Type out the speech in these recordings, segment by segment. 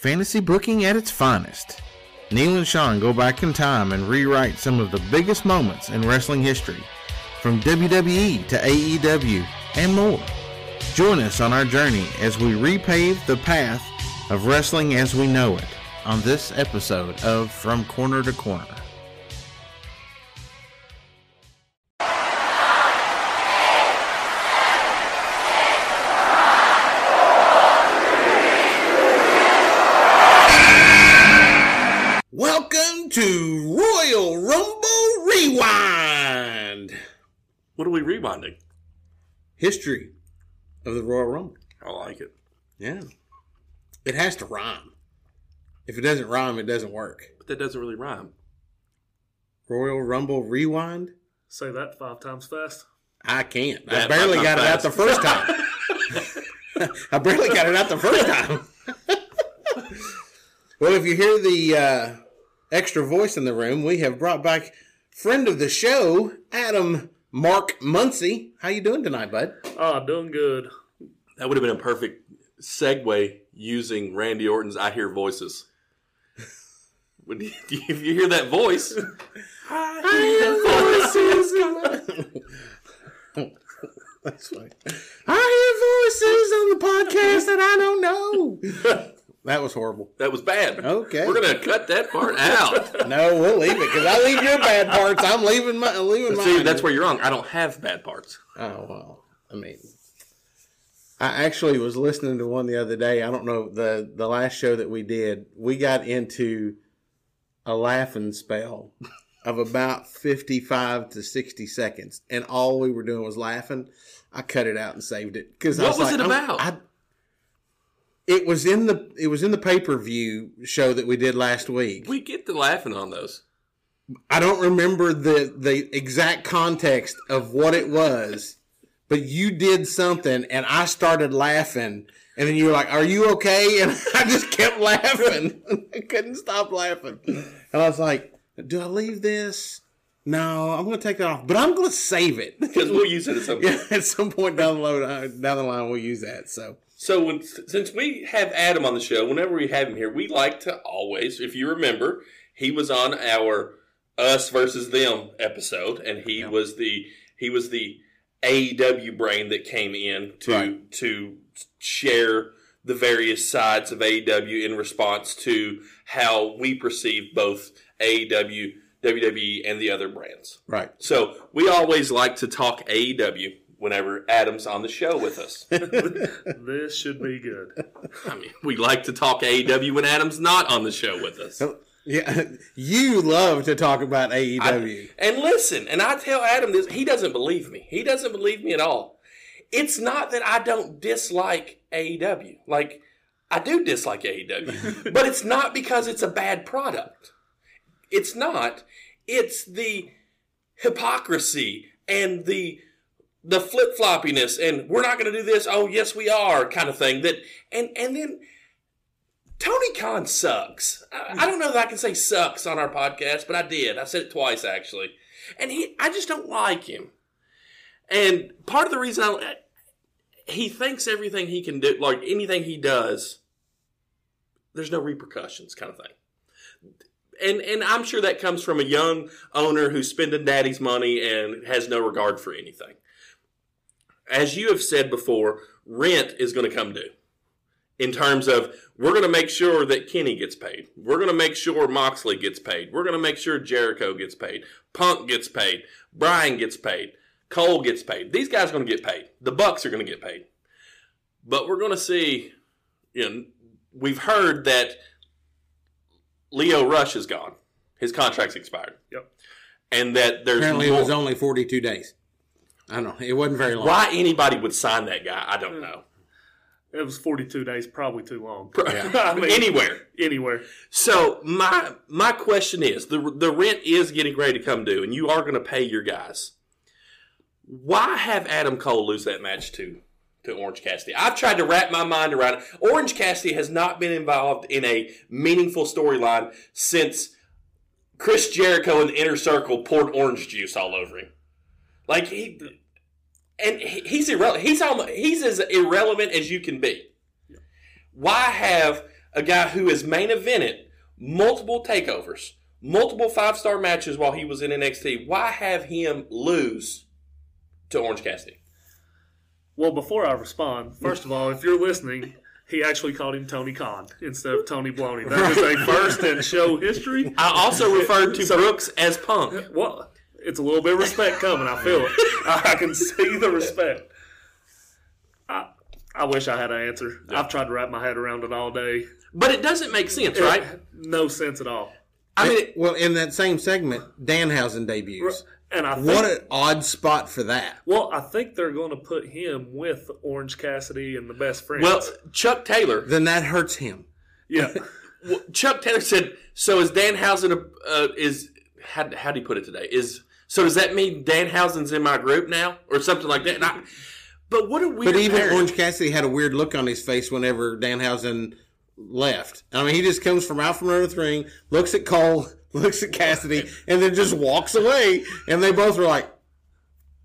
Fantasy booking at its finest. Neil and Sean go back in time and rewrite some of the biggest moments in wrestling history, from WWE to AEW and more. Join us on our journey as we repave the path of wrestling as we know it on this episode of From Corner to Corner. To Royal Rumble Rewind. What are we rewinding? History of the Royal Rumble. I like it. Yeah. It has to rhyme. If it doesn't rhyme, it doesn't work. But that doesn't really rhyme. Royal Rumble Rewind? Say that 5 times fast. I can't. Yeah, I barely got it out the first time. Well, if you hear the extra voice in the room, we have brought back friend of the show, Adam Mark Muncy. How you doing tonight, bud? Doing good. That would have been a perfect segue using Randy Orton's I Hear Voices. When you, if you hear that voice, I hear voices. That's funny. I hear voices on the podcast that I don't know. That was horrible. That was bad. Okay. We're going to cut that part out. No, we'll leave it, because I leave your bad parts. I'm leaving my. See, that's where you're wrong. I don't have bad parts. Oh, well. I mean, I actually was listening to one the other day. I don't know. The last show that we did, we got into a laughing spell of about 55 to 60 seconds, and all we were doing was laughing. I cut it out and saved it. What was it about? It was in the pay-per-view show that we did last week. We get to laughing on those. I don't remember the exact context of what it was, but you did something, and I started laughing, and then you were like, "Are you okay?" And I just kept laughing. I couldn't stop laughing. And I was like, do I leave this? No, I'm going to take that off, but I'm going to save it. Because we'll use it at some point. Yeah, at some point down the line, we'll use that, so. So since we have Adam on the show, whenever we have him here, we like to always, if you remember, he was on our Us Versus Them episode, and he was the AEW brain that came in to share the various sides of AEW in response to how we perceive both AEW, WWE, and the other brands. Right. So we always like to talk AEW. Whenever Adam's on the show with us. This should be good. I mean, we like to talk AEW when Adam's not on the show with us. Yeah, you love to talk about AEW. And I tell Adam this, he doesn't believe me. He doesn't believe me at all. It's not that I don't dislike AEW. Like, I do dislike AEW. But it's not because it's a bad product. It's not. It's the hypocrisy and the flip-floppiness, and we're not going to do this, oh, yes, we are, kind of thing. And then Tony Khan sucks. I don't know that I can say sucks on our podcast, but I did. I said it twice, actually. And I just don't like him. And part of the reason he thinks everything he can do, like anything he does, there's no repercussions kind of thing. And I'm sure that comes from a young owner who's spending daddy's money and has no regard for anything. As you have said before, rent is going to come due in terms of we're going to make sure that Kenny gets paid. We're going to make sure Moxley gets paid. We're going to make sure Jericho gets paid. Punk gets paid. Bryan gets paid. Cole gets paid. These guys are going to get paid. The Bucks are going to get paid. But we're going to see, we've heard that Lio Rush is gone. His contract's expired. Yep. And that there's apparently it was only 42 days. I don't know. It wasn't very long. Why anybody would sign that guy, I don't know. It was 42 days, probably too long. Yeah. I mean, anywhere. So my question is, the rent is getting ready to come due, and you are going to pay your guys. Why have Adam Cole lose that match to Orange Cassidy? I've tried to wrap my mind around it. Orange Cassidy has not been involved in a meaningful storyline since Chris Jericho and the Inner Circle poured orange juice all over him. Like he's irrelevant. He's as irrelevant as you can be. Why have a guy who has main evented multiple takeovers, multiple five-star matches while he was in NXT. Why have him lose to Orange Cassidy? Well, before I respond, first of all, if you're listening, he actually called him Tony Khan instead of Tony Bloney. That is a first in show history. I also referred to Brooks as Punk. Well, it's a little bit of respect coming. I feel it. I can see the respect. I wish I had an answer. Yeah. I've tried to wrap my head around it all day. But it doesn't make sense, right? No sense at all. I mean, well, in that same segment, Danhausen debuts. And I think, what an odd spot for that. Well, I think they're going to put him with Orange Cassidy and the Best Friends. Well, Chuck Taylor. Then that hurts him. Yeah. Well, Chuck Taylor said, so is Danhausen how do you put it today? So does that mean Danhausen's in my group now? Or something like that? And but what a weird But even parent. Orange Cassidy had a weird look on his face whenever Danhausen left. I mean, he just comes from out from under the ring, looks at Cole, looks at Cassidy, and then just walks away. And they both were like,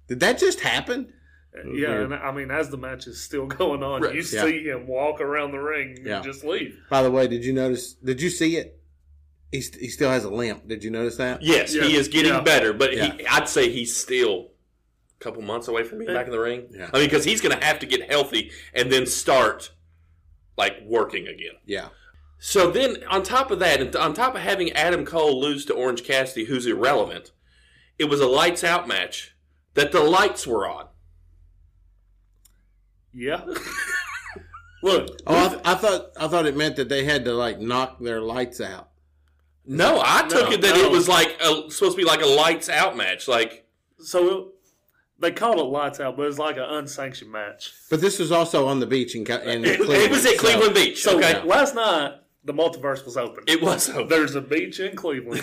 did that just happen? Yeah, and I mean, as the match is still going on, right. You see him walk around the ring and just leave. By the way, did you see it? He still has a limp. Did you notice that? Yes, he is getting better, but I'd say he's still a couple months away from being back in the ring. Yeah. I mean, because he's going to have to get healthy and then start working again. Yeah. So then, on top of that, on top of having Adam Cole lose to Orange Cassidy, who's irrelevant, it was a lights-out match that the lights were on. Yeah. Look. Oh, I thought it meant that they had to, knock their lights out. No, I took it that it was, supposed to be, a lights-out match. They called it lights out, but it was like an unsanctioned match. But this was also on the beach in Cleveland. It was at Cleveland Beach. So last night, the multiverse was open. It was open. There's a beach in Cleveland.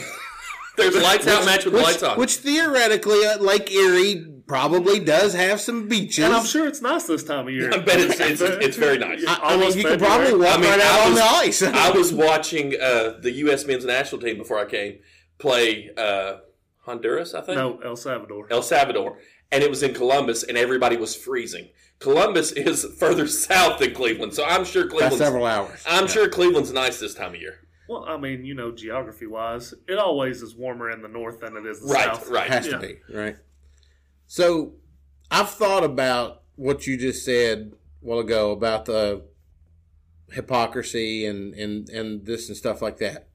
There's a lights out match with the lights on. Which theoretically, Lake Erie probably does have some beaches. And I'm sure it's nice this time of year. I bet it's very nice. I mean, you could probably walk out on the ice. I was watching the U.S. men's national team before I came play Honduras, I think? No, El Salvador. El Salvador. And it was in Columbus, and everybody was freezing. Columbus is further south than Cleveland, so I'm sure Cleveland's... That's several hours. I'm sure Cleveland's nice this time of year. Well, I mean, geography-wise, it always is warmer in the north than it is the south. Right, it has to be, right? So, I've thought about what you just said a while ago about the hypocrisy and this and stuff like that.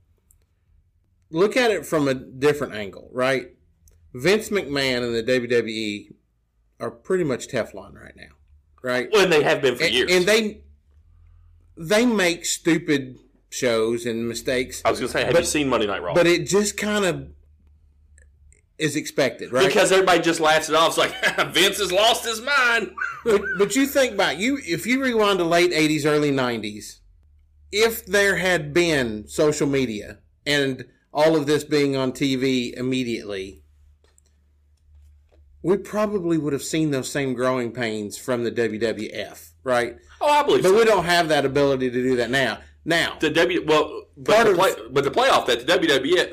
Look at it from a different angle, right? Vince McMahon and the WWE are pretty much Teflon right now, right? Well, and they have been for years. And they make stupid shows and mistakes. I was going to say, have you seen Monday Night Raw? But it just kind of is expected, right? Because everybody just laughs it off. It's like, Vince has lost his mind. But you think about it. If you rewind to late 80s, early 90s, if there had been social media and all of this being on TV immediately... we probably would have seen those same growing pains from the WWF, right? Oh, I believe so. But we don't have that ability to do that now. The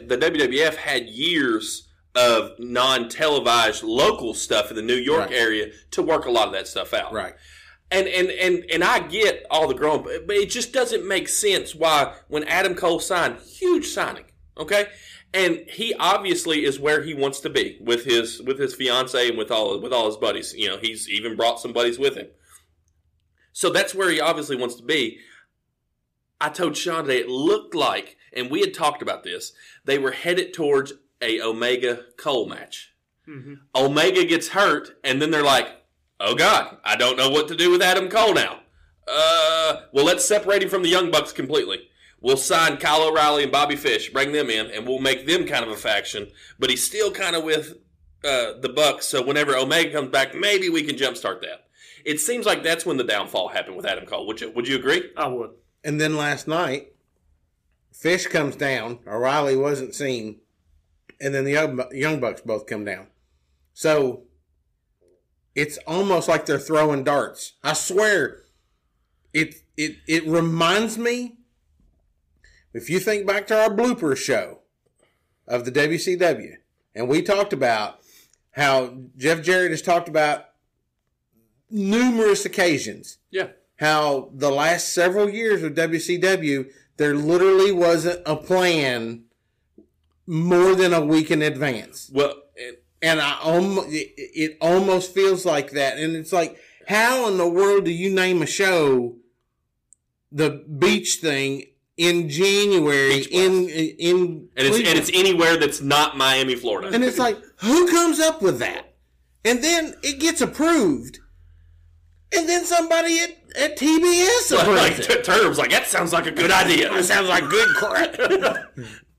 WWF had years of non-televised local stuff in the New York area to work a lot of that stuff out. Right. And I get all the growing, but it just doesn't make sense why when Adam Cole signed, huge signing, okay? And he obviously is where he wants to be with his fiance and with all his buddies. You know, he's even brought some buddies with him. So that's where he obviously wants to be. I told Sean today it looked like, and we had talked about this, they were headed towards a Omega Cole match. Mm-hmm. Omega gets hurt, and then they're like, "Oh God, I don't know what to do with Adam Cole now. Well, let's separate him from the Young Bucks completely. We'll sign Kyle O'Reilly and Bobby Fish, bring them in, and we'll make them kind of a faction." But he's still kind of with the Bucks, so whenever Omega comes back, maybe we can jumpstart that. It seems like that's when the downfall happened with Adam Cole. Would you agree? I would. And then last night, Fish comes down, O'Reilly wasn't seen, and then the Young Bucks both come down. So, it's almost like they're throwing darts. I swear, it reminds me... if you think back to our blooper show of the WCW, and we talked about how Jeff Jarrett has talked about numerous occasions how the last several years of WCW, There literally wasn't a plan more than a week in advance. Well, and it almost feels like that. And it's like, how in the world do you name a show the beach thing in January in and it's anywhere that's not Miami, Florida? And it's like, who comes up with that? And then it gets approved. And then somebody at TBS approves it. Turner was like, that sounds like a good idea. That sounds like good crap.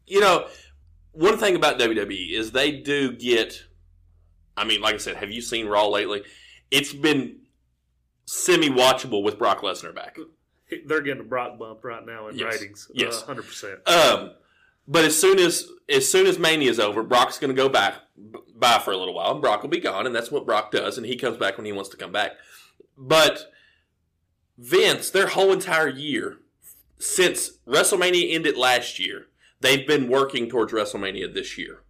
You know, one thing about WWE is they do get, I mean, like I said, have you seen Raw lately? It's been semi-watchable with Brock Lesnar back. They're getting a Brock bump right now in ratings. Yes. 100%. But as soon as Mania's over, Brock's going to go by for a little while, and Brock will be gone, and that's what Brock does, and he comes back when he wants to come back. But Vince, their whole entire year, since WrestleMania ended last year, they've been working towards WrestleMania this year.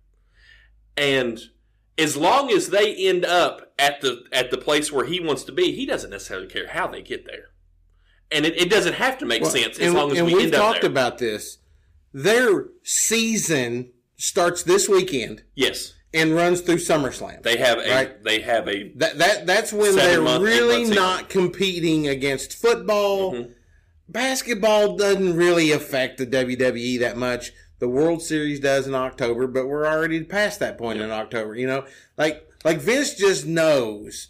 And as long as they end up at the place where he wants to be, he doesn't necessarily care how they get there. And it doesn't have to make sense as long as we end up there. And we've talked about this. Their season starts this weekend. Yes. And runs through SummerSlam. They have a that's when they're really not competing against football. Mm-hmm. Basketball doesn't really affect the WWE that much. The World Series does in October, but we're already past that point in October. You know, like Vince just knows.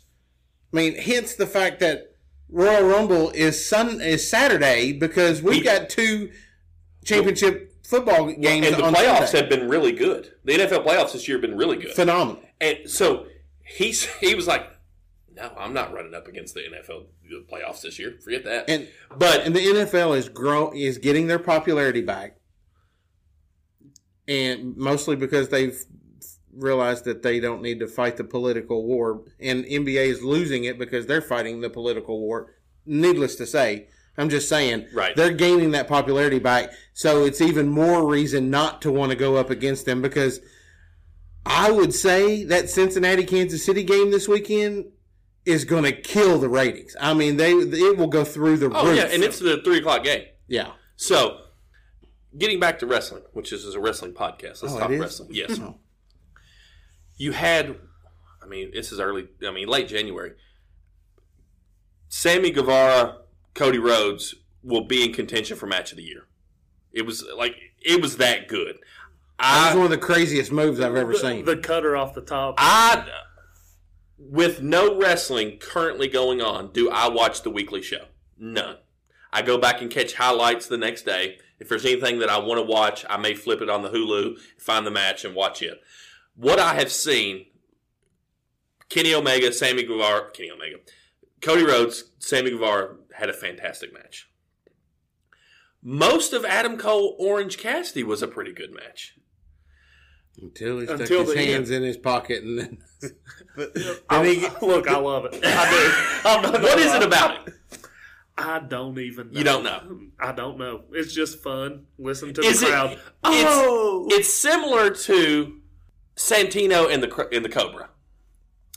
I mean, hence the fact that Royal Rumble is Saturday because we've got two championship football games. And the playoffs have been really good. The NFL playoffs this year have been really good. Phenomenal. And so he was like, no, I'm not running up against the NFL playoffs this year. Forget that. And the NFL is getting their popularity back. And mostly because they've realized that they don't need to fight the political war. And NBA is losing it because they're fighting the political war. Needless to say. I'm just saying, they're gaining that popularity back, so it's even more reason not to want to go up against them because I would say that Cincinnati-Kansas City game this weekend is going to kill the ratings. I mean, it will go through the roof. Oh, yeah, and it's the 3 o'clock game. Yeah. So, getting back to wrestling, which is a wrestling podcast. Let's talk wrestling. Yes. Oh. You had, late January, Sammy Guevara, Cody Rhodes will be in contention for match of the year. It was that good. That was one of the craziest moves I've ever seen. The cutter off the top. With no wrestling currently going on, do I watch the weekly show? None. I go back and catch highlights the next day. If there's anything that I want to watch, I may flip it on the Hulu, find the match, and watch it. What I have seen, Kenny Omega, Cody Rhodes, Sammy Guevara had a fantastic match. Most of Adam Cole, Orange Cassidy was a pretty good match. Until he stuck his hands in his pocket and then... I love it. I do. What is it about it? I don't even know. You don't know? I don't know. It's just fun. Listen to the crowd. It's similar to Santino and the Cobra.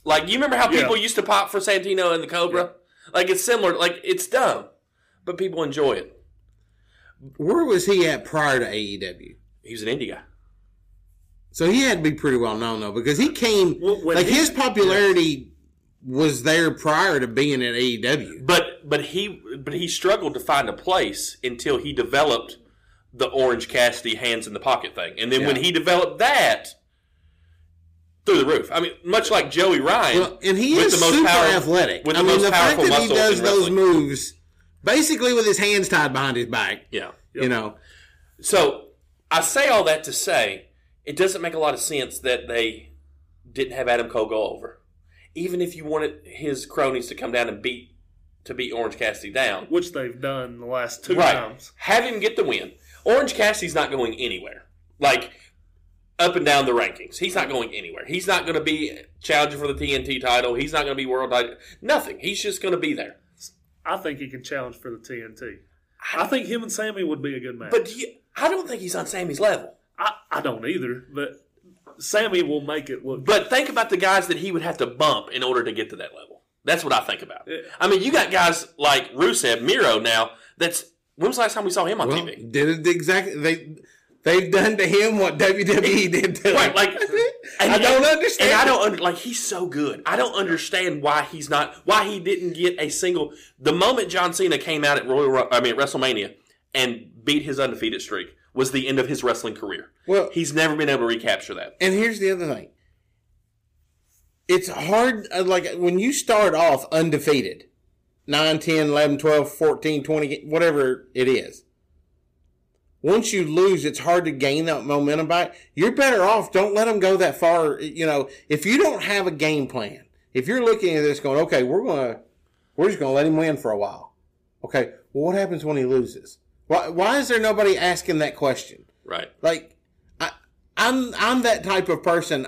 Like, you remember how people used to pop for Santino and the Cobra? Yeah. Like, it's similar. Like, it's dumb. But people enjoy it. Where was he at prior to AEW? He was an indie guy. So he had to be pretty well known, though, because he came... his popularity was there prior to being at AEW. But he struggled to find a place until he developed the Orange Cassidy hands-in-the-pocket thing. And then when he developed that... through the roof. I mean, much like Joey Ryan, and he is super athletic. I mean, the fact that he does those moves basically with his hands tied behind his back. Yeah, you know. So I say all that to say it doesn't make a lot of sense that they didn't have Adam Cole go over, even if you wanted his cronies to come down and beat Orange Cassidy down, which they've done the last two times. Have him get the win. Orange Cassidy's not going anywhere. Like. Up and down the rankings. He's not going anywhere. He's not going to be challenging for the TNT title. He's not going to be world title. Nothing. He's just going to be there. I think he can challenge for the TNT. I think him and Sammy would be a good match. But I don't think he's on Sammy's level. I don't either, but Sammy will make it look good. But think about the guys that he would have to bump in order to get to that level. That's what I think about. Yeah. I mean, you got guys like Rusev, Miro now, that's When was the last time we saw him on TV? Did it exactly? They've done to him what WWE did to him. Right, like I don't understand. And I don't like he's so good. I don't understand why he's not. Why he didn't get a single. The moment John Cena came out at WrestleMania and beat his undefeated streak was the end of his wrestling career. Well, he's never been able to recapture that. And here's the other thing. It's hard, like, when you start off undefeated, 9, 10, 11, 12, 14, 20, whatever it is. Once you lose, it's hard to gain that momentum back. You're better off. Don't let them go that far. You know, if you don't have a game plan, if you're looking at this going, okay, we're just going to let him win for a while. Okay, well, what happens when he loses? Why is there nobody asking that question? Right. Like, I'm that type of person.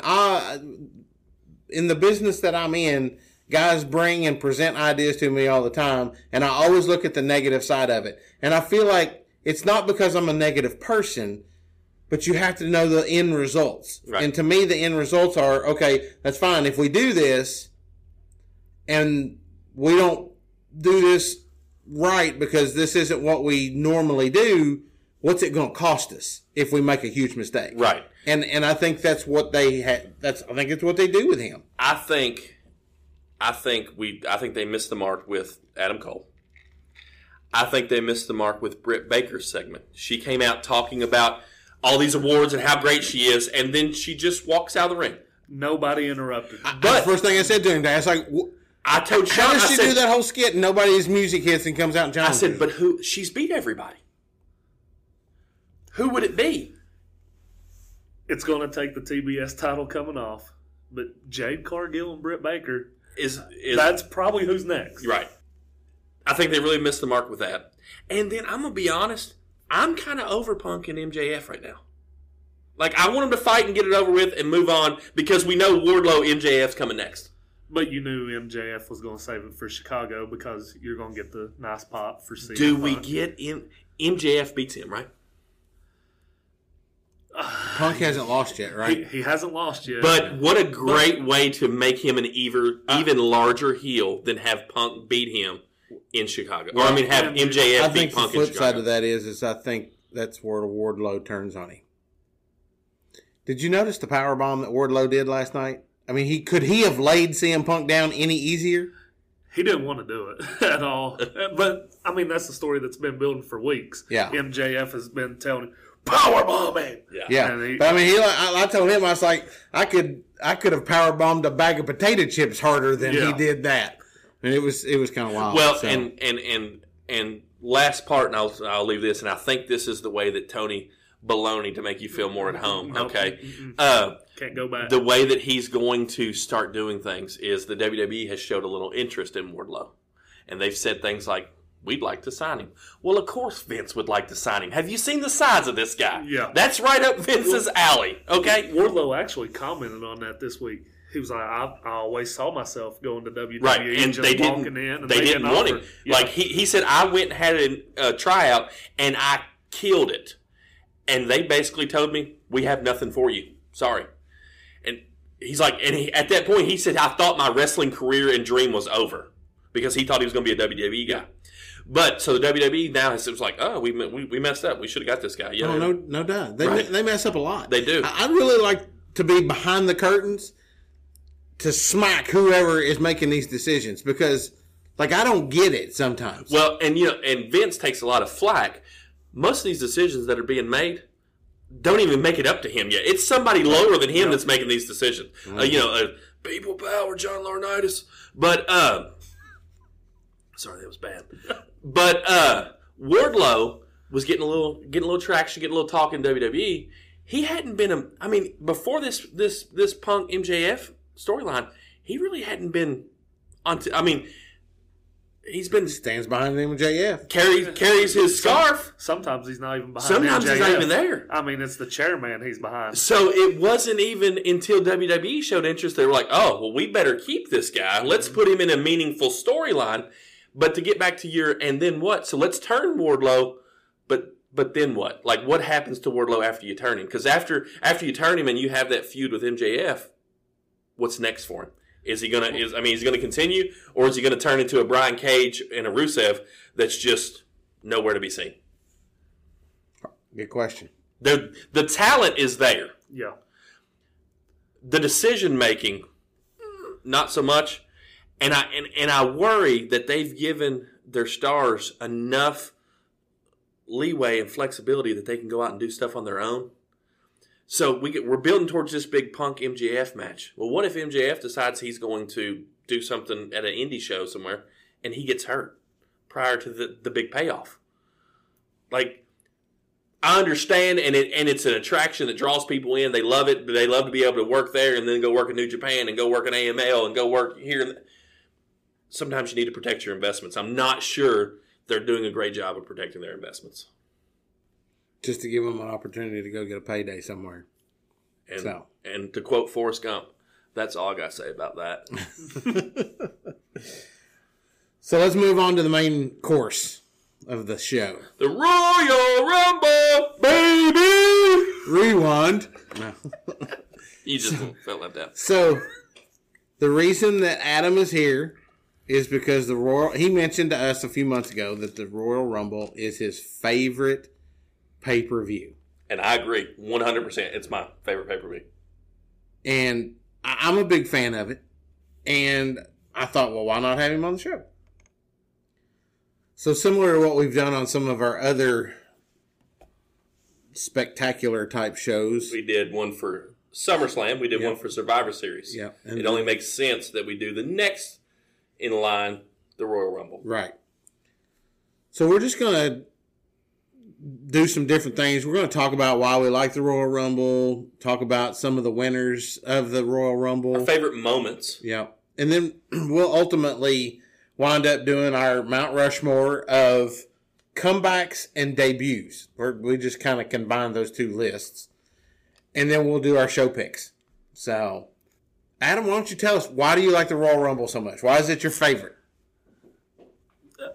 In the business that I'm in, guys bring and present ideas to me all the time, and I always look at the negative side of it. And I feel like it's not because I'm a negative person, but you have to know the end results. Right. And to me, the end results are, okay, that's fine. If we do this and we don't do this right because this isn't what we normally do, what's it going to cost us if we make a huge mistake? Right. And I think that's what they had. I think it's what they do with him. I think they missed the mark with Adam Cole. I think they missed the mark with Britt Baker's segment. She came out talking about all these awards and how great she is, and then she just walks out of the ring. Nobody interrupted. But the first thing I said to him, I was like, I told Sean, how does she do that whole skit and nobody's music hits and comes out and John? I said, but who? She's beat everybody. Who would it be? It's going to take the TBS title coming off, but Jade Cargill and Britt Baker is that's probably who's next. Right. I think they really missed the mark with that. And then I'm going to be honest, I'm kind of over Punk and MJF right now. Like, I want them to fight and get it over with and move on because we know Wardlow, MJF's coming next. But you knew MJF was going to save it for Chicago because you're going to get the nice pop for CM Do we Punk. Get MJF beats him, right? Punk hasn't lost yet, right? He hasn't lost yet. But what a great way to make him an even larger heel than have Punk beat him in Chicago. Or, I mean, have MJF beat Punk in Chicago. I think the flip side of that is I think that's where Wardlow turns on him. Did you notice the powerbomb that Wardlow did last night? I mean, could he have laid CM Punk down any easier? He didn't want to do it at all. But, I mean, that's the story that's been building for weeks. Yeah. MJF has been telling him, powerbombing. Yeah. And but I mean, I told him, I was like, I could have powerbombed a bag of potato chips harder than he did that, and it was kind of wild. Well, so. and last part, and I'll leave this, and I think this is the way that Tony Baloney, to make you feel more at home. Okay, can't go back. The way that he's going to start doing things is the WWE has showed a little interest in Wardlow, and they've said things like, we'd like to sign him. Well, of course Vince would like to sign him. Have you seen the size of this guy? Yeah. That's right up Vince's alley, okay? Wardlow actually commented on that this week. He was like, I always saw myself going to WWE. Right, and just walking in. And they didn't want him. Yeah. Like, he said, I went and had a tryout, and I killed it. And they basically told me, we have nothing for you. Sorry. And he's like, at that point, he said, I thought my wrestling career and dream was over. Because he thought he was going to be a WWE guy. But, so the WWE now is like, oh, we messed up. We should have got this guy. You know? No doubt. They mess up a lot. They do. I'd really like to be behind the curtains to smack whoever is making these decisions because, like, I don't get it sometimes. Well, and, you know, and Vince takes a lot of flack. Most of these decisions that are being made don't even make it up to him yet. It's somebody lower than him that's making these decisions. Mm-hmm. People power, John Laurinaitis. But, sorry, that was bad. But Wardlow was getting a little traction, getting a little talk in WWE. He hadn't been before this Punk MJF storyline, he really hadn't been he's been stands behind MJF. Carries his scarf. Sometimes he's not even behind. Sometimes MJF. He's not even there. I mean, it's the chairman he's behind. So it wasn't even until WWE showed interest they were like, "Oh, well, we better keep this guy. Let's put him in a meaningful storyline." But to get back to your, and then what? So let's turn Wardlow, but then what? Like, what happens to Wardlow after you turn him? Because after you turn him and you have that feud with MJF, what's next for him? Is he gonna? Is he gonna continue, or is he gonna turn into a Brian Cage and a Rusev that's just nowhere to be seen. Good question. The talent is there. Yeah. The decision making, not so much. And I worry that they've given their stars enough leeway and flexibility that they can go out and do stuff on their own. So we're building towards this big Punk MJF match. Well, what if MJF decides he's going to do something at an indie show somewhere and he gets hurt prior to the big payoff? Like, I understand, and it's an attraction that draws people in. They love it. They love to be able to work there and then go work in New Japan and go work in AML and go work here. Sometimes you need to protect your investments. I'm not sure they're doing a great job of protecting their investments. Just to give them an opportunity to go get a payday somewhere. And to quote Forrest Gump, that's all I got to say about that. So let's move on to the main course of the show. The Royal Rumble, baby! Rewind. No. You just felt left out. So, the reason that Adam is here is because he mentioned to us a few months ago that the Royal Rumble is his favorite pay-per-view. And I agree, 100%. It's my favorite pay-per-view. And I'm a big fan of it. And I thought, well, why not have him on the show? So similar to what we've done on some of our other spectacular type shows. We did one for SummerSlam. We did one for Survivor Series. Yeah. It only makes sense that we do the next in line, the Royal Rumble. Right. So we're just going to do some different things. We're going to talk about why we like the Royal Rumble. Talk about some of the winners of the Royal Rumble. Our favorite moments. Yeah. And then we'll ultimately wind up doing our Mount Rushmore of comebacks and debuts. We just kind of combine those two lists. And then we'll do our show picks. So, Adam, why don't you tell us, why do you like the Royal Rumble so much? Why is it your favorite?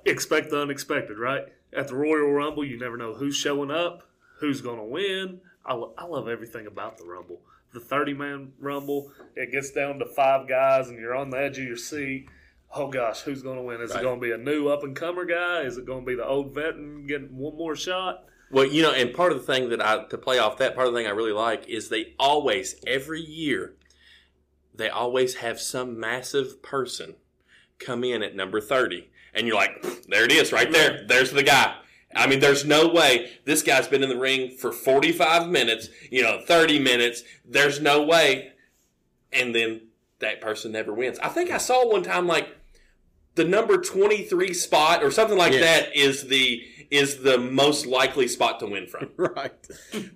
Expect the unexpected, right? At the Royal Rumble, you never know who's showing up, who's going to win. I love everything about the Rumble. The 30-man Rumble, it gets down to 5 guys and you're on the edge of your seat. Oh, gosh, who's going to win? Is it going to be a new up-and-comer guy? Is it going to be the old veteran getting one more shot? Well, you know, and part of the thing part of the thing I really like is they always, every year, they always have some massive person come in at number 30. And you're like, there it is right there. There's the guy. I mean, there's no way this guy's been in the ring for 45 minutes, 30 minutes. There's no way. And then that person never wins. I think I saw one time, like, the number 23 spot or something like that is the most likely spot to win from. Right.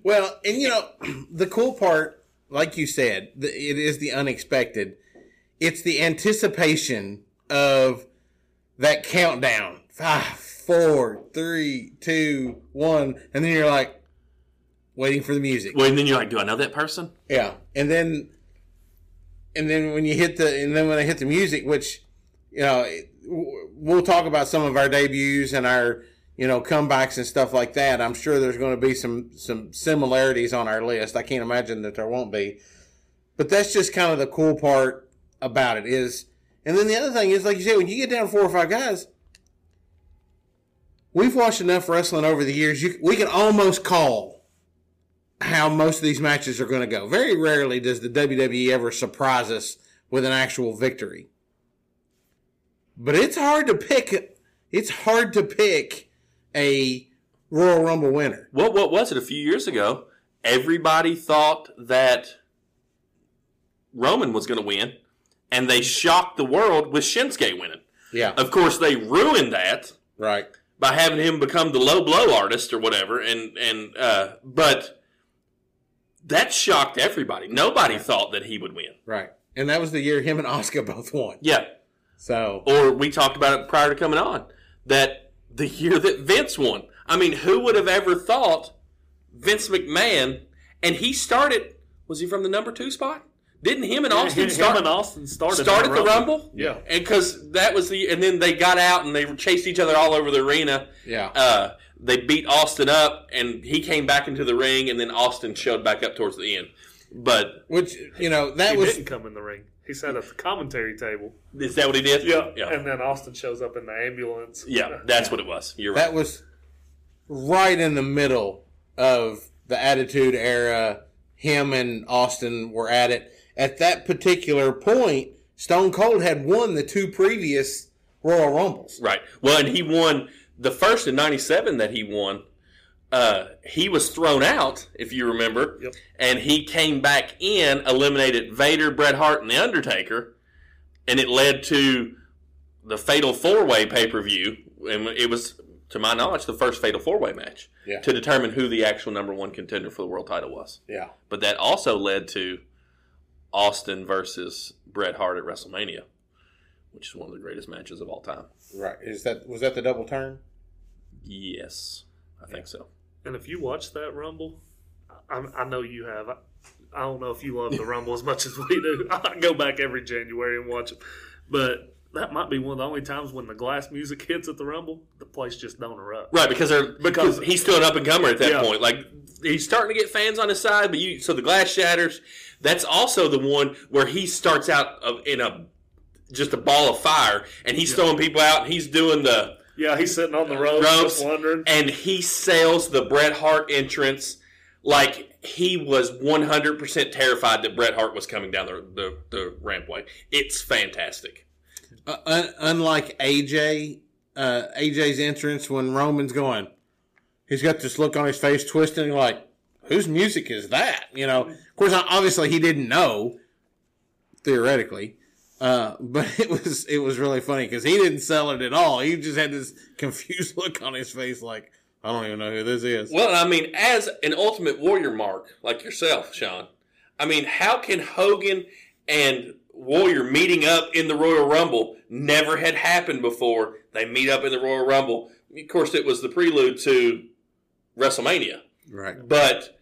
Well, and the cool part, like you said, it is the unexpected. It's the anticipation of that countdown. 5, 4, 3, 2, 1. And then you're like waiting for the music. Well, and then you're like, do I know that person? Yeah. And then when I hit the music, which, we'll talk about some of our debuts and our, comebacks and stuff like that. I'm sure there's going to be some similarities on our list. I can't imagine that there won't be. But that's just kind of the cool part about it is, and then the other thing is, like you said, when you get down 4 or 5 guys, we've watched enough wrestling over the years. We can almost call how most of these matches are going to go. Very rarely does the WWE ever surprise us with an actual victory. But it's hard to pick. It's hard to pick a Royal Rumble winner. What was it a few years ago? Everybody thought that Roman was going to win, and they shocked the world with Shinsuke winning. Yeah. Of course, they ruined that. Right. By having him become the low blow artist or whatever, but that shocked everybody. Nobody thought that he would win. Right. And that was the year him and Asuka both won. Yeah. So. Or we talked about it prior to coming on, that the year that Vince won. I mean, who would have ever thought Vince McMahon, and he started, was he from the number 2 spot? Didn't him and Austin start? Him and Austin started the Rumble? Yeah. And because that was and then they got out and they chased each other all over the arena. Yeah. They beat Austin up, and he came back into the ring, and then Austin showed back up towards the end. But which he didn't come in the ring. He sat at the commentary table. Is that what he did? Yeah. And then Austin shows up in the ambulance. Yeah, that's what it was. You're right. That was right in the middle of the Attitude Era. Him and Austin were at it. At that particular point, Stone Cold had won the two previous Royal Rumbles. Right. Well, and he won the first in 97 that he won. He was thrown out, if you remember, yep. And he came back in, eliminated Vader, Bret Hart, and The Undertaker, and it led to the Fatal 4-Way pay-per-view, and it was, to my knowledge, the first Fatal 4-Way match to determine who the actual number one contender for the world title was. Yeah. But that also led to Austin versus Bret Hart at WrestleMania, which is one of the greatest matches of all time. Right. Was that the double turn? Yes, I think so. And if you watch that Rumble, I know you have. I don't know if you love the Rumble as much as we do. I go back every January and watch it. But that might be one of the only times when the glass music hits at the Rumble, the place just don't erupt. Right, because he's still an up-and-comer at that point. Like, he's starting to get fans on his side, so the glass shatters. That's also the one where he starts out in a ball of fire, and he's throwing people out, and he's doing the... Yeah, he's sitting on the ropes, just wondering. And he sells the Bret Hart entrance like he was 100% terrified that Bret Hart was coming down the rampway. It's fantastic. Unlike AJ's entrance when Roman's going, he's got this look on his face twisting like, whose music is that? You know, of course, obviously he didn't know, theoretically. But it was really funny because he didn't sell it at all. He just had this confused look on his face like, I don't even know who this is. Well, I mean, as an Ultimate Warrior mark, like yourself, Sean, I mean, how can Hogan and Warrior meeting up in the Royal Rumble never had happened before? They meet up in the Royal Rumble. Of course, it was the prelude to WrestleMania. Right. But...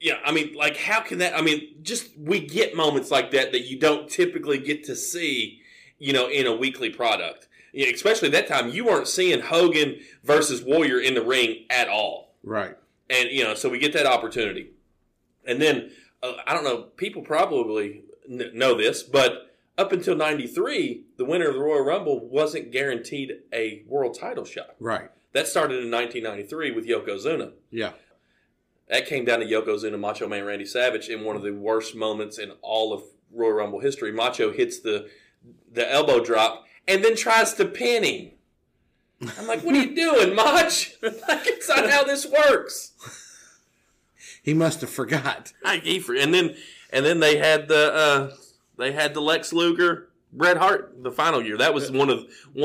yeah, I mean, like, how can that... I mean, just we get moments like that you don't typically get to see, you know, in a weekly product. You know, especially that time, you weren't seeing Hogan versus Warrior in the ring at all. Right. And, you know, so we get that opportunity. And then, I don't know, people probably know this, but up until 93, the winner of the Royal Rumble wasn't guaranteed a world title shot. Right. That started in 1993 with Yokozuna. Yeah. That came down to Yokozuna, Macho Man Randy Savage in one of the worst moments in all of Royal Rumble history. Macho hits the elbow drop and then tries to pin him. I'm like, what are you doing, Mach? Like, it's not how this works. He must have forgot. And then they had the Lex Luger Bret Hart the final year. That was one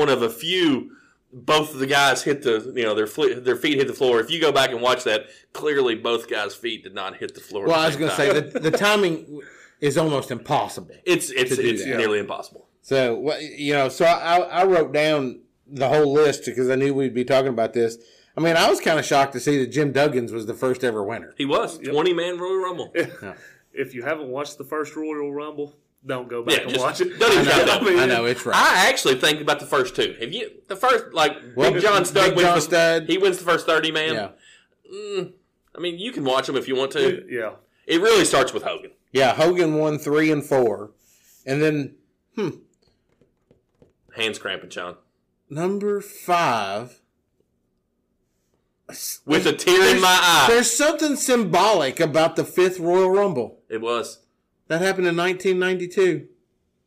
of a few. Both of the guys hit their feet hit the floor. If you go back and watch that, clearly both guys' feet did not hit the floor. Well, I was going to say the timing is almost impossible. It's nearly impossible. So you know, so I wrote down the whole list because I knew we'd be talking about this. I mean, I was kind of shocked to see that Jim Duggins was the first ever winner. He was 20-man Royal Rumble. If you haven't watched the first Royal Rumble, don't go back and watch it. Don't even count that. I know, it's right. I actually think about the first two. Have you the first, like, Big John Studd. He wins the first 30, man. Yeah. I mean, you can watch them if you want to. Yeah. It really starts with Hogan. Yeah, Hogan won 3 and 4. And then, hands cramping, John. Number 5. With a tear in my eye. There's something symbolic about the 5th Royal Rumble. It was. That happened in 1992.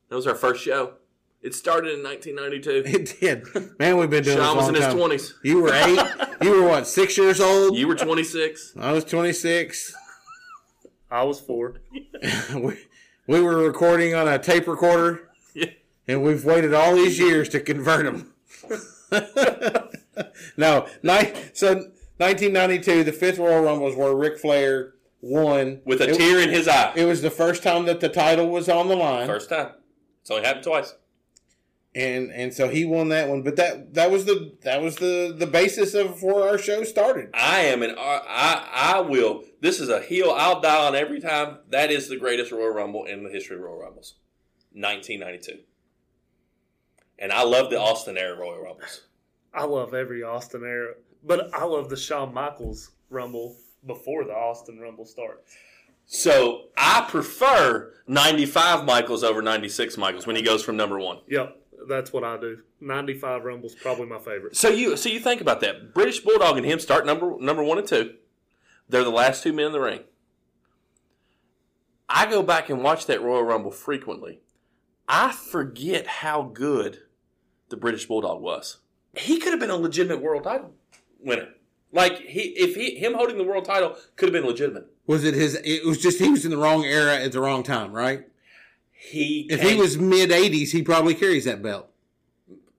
That was our first show. It started in 1992. It did. Man, we've been doing Sean this long time. Sean was in his 20s. You were 8. You were, what, 6 years old? You were 26. I was 26. I was 4. We were recording on a tape recorder, and we've waited all these years to convert them. So 1992, the 5th Royal Rumbles were Ric Flair... won. With a tear in his eye. It was the first time that the title was on the line. First time. It's only happened twice. And so he won that one. But that was the basis of where our show started. This is a heel I'll die on every time. That is the greatest Royal Rumble in the history of Royal Rumbles. 1992. And I love the Austin era Royal Rumbles. I love every Austin era. But I love the Shawn Michaels Rumble. Before the Austin Rumble starts. So, I prefer 95 Michaels over 96 Michaels when he goes from number 1. Yep. that's what I do. 95 Rumble's probably my favorite. So you think about that. British Bulldog and him start number 1 and 2. They're the last two men in the ring. I go back and watch that Royal Rumble frequently. I forget how good the British Bulldog was. He could have been a legitimate world title winner. Like him holding the world title could have been legitimate. Was it his? It was just he was in the wrong era at the wrong time, right? If he was mid-80s, he probably carries that belt.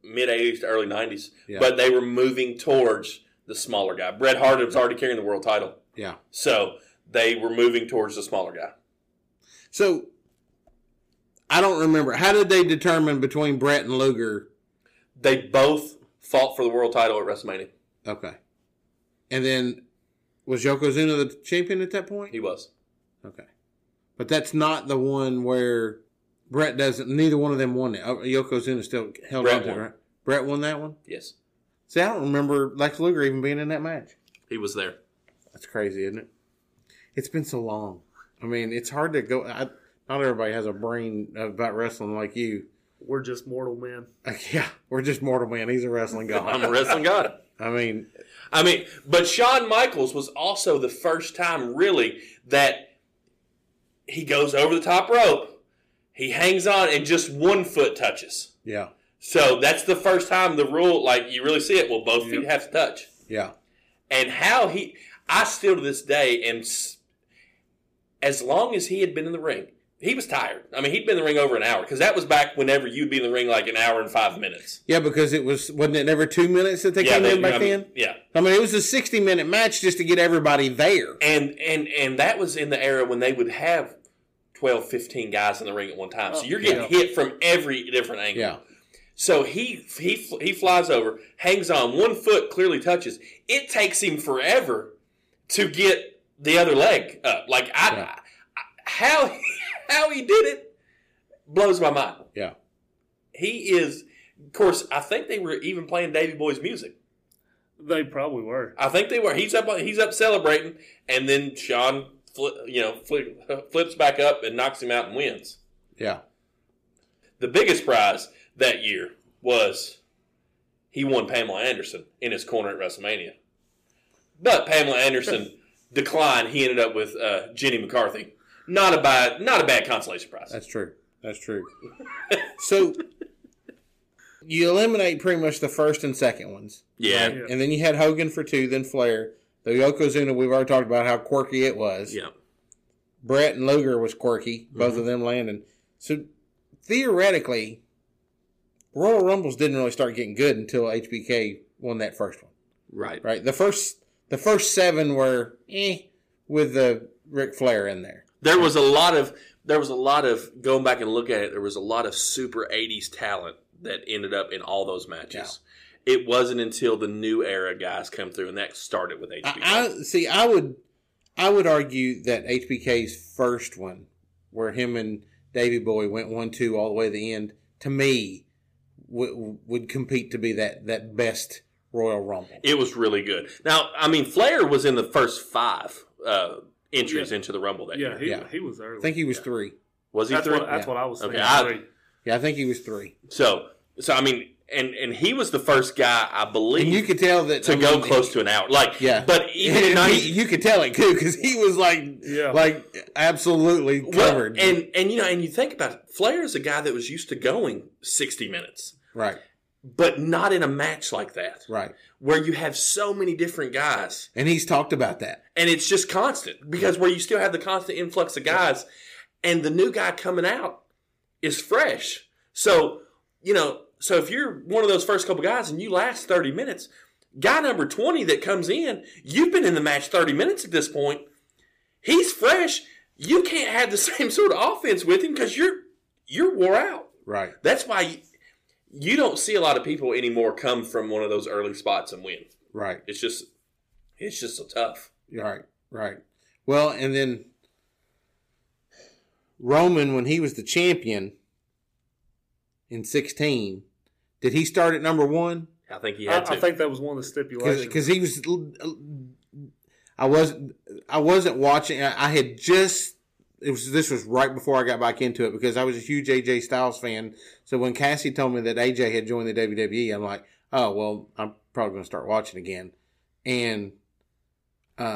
Mid-80s to early 90s. Yeah. But they were moving towards the smaller guy. Bret Hart was already carrying the world title. Yeah. So they were moving towards the smaller guy. So I don't remember. How did they determine between Bret and Luger? They both fought for the world title at WrestleMania. Okay. And then was Yokozuna the champion at that point? He was. Okay. But that's not the one where Brett doesn't. Neither one of them won it. Yokozuna still held on to it, right? Brett won that one? Yes. See, I don't remember Lex Luger even being in that match. He was there. That's crazy, isn't it? It's been so long. I mean, it's hard to go. Not everybody has a brain about wrestling like you. We're just mortal men. Yeah, we're just mortal men. He's a wrestling god. I'm a wrestling god. I mean, but Shawn Michaels was also the first time, really, that he goes over the top rope. He hangs on and just 1 foot touches. Yeah. So that's the first time the rule, like you really see it, well, both feet have to touch. Yeah. And how I still to this day am, as long as he had been in the ring, he was tired. I mean, he'd been in the ring over an hour because that was back whenever you'd be in the ring like an hour and 5 minutes. Yeah, because it was, wasn't it never 2 minutes that they came in back then? Yeah. I mean, it was a 60-minute match just to get everybody there. And that was in the era when they would have 12, 15 guys in the ring at one time. So you're getting hit from every different angle. Yeah. So he flies over, hangs on, 1 foot clearly touches. It takes him forever to get the other leg up. Like, how he did it blows my mind. Yeah. He is, of course, I think they were even playing Davey Boy's music. They probably were. I think they were. He's up celebrating, and then Shawn flips back up and knocks him out and wins. Yeah. The biggest prize that year was he won Pamela Anderson in his corner at WrestleMania. But Pamela Anderson declined. He ended up with Jenny McCarthy. Not a bad consolation prize. That's true. So you eliminate pretty much the first and second ones. Yeah. Right? Yeah. And then you had Hogan for 2, then Flair. The Yokozuna, we've already talked about how quirky it was. Yeah. Brett and Luger was quirky, both of them landing. So, theoretically, Royal Rumbles didn't really start getting good until HBK won that first one. Right. The first 7 were with the Ric Flair in there. There was a lot of going back and looking at it, there was a lot of super 80s talent that ended up in all those matches. Yeah. It wasn't until the new era guys come through, and that started with HBK. I would argue that HBK's first one, where him and Davey Boy went 1-2 all the way to the end, to me, would compete to be that best Royal Rumble. It was really good. Now, I mean, Flair was in the first 5 entries into the Rumble that year. He was early. I think he was 3. Was he 3? That's what I was thinking. I think he was 3. So I mean... And he was the first guy, I believe. And you could tell that go close to an hour. Like, yeah. But even in 90s, you could tell it too, because he was like absolutely covered. Well, and you think about it, Flair is a guy that was used to going 60 minutes, right? But not in a match like that, right? Where you have so many different guys, and he's talked about that, and it's just constant because where you still have the constant influx of guys, and the new guy coming out is fresh, so. So if you're one of those first couple guys and you last 30 minutes, guy number 20 that comes in, you've been in the match 30 minutes at this point. He's fresh. You can't have the same sort of offense with him because you're wore out. Right. That's why you don't see a lot of people anymore come from one of those early spots and win. Right. It's just so tough. Right. Well, and then Roman, when he was the champion in 2016. Did he start at number 1? I think he had to. I think that was one of the stipulations. Because he was... I wasn't watching. I had just This was right before I got back into it because I was a huge AJ Styles fan. So when Cassie told me that AJ had joined the WWE, I'm like, oh, well, I'm probably going to start watching again. And when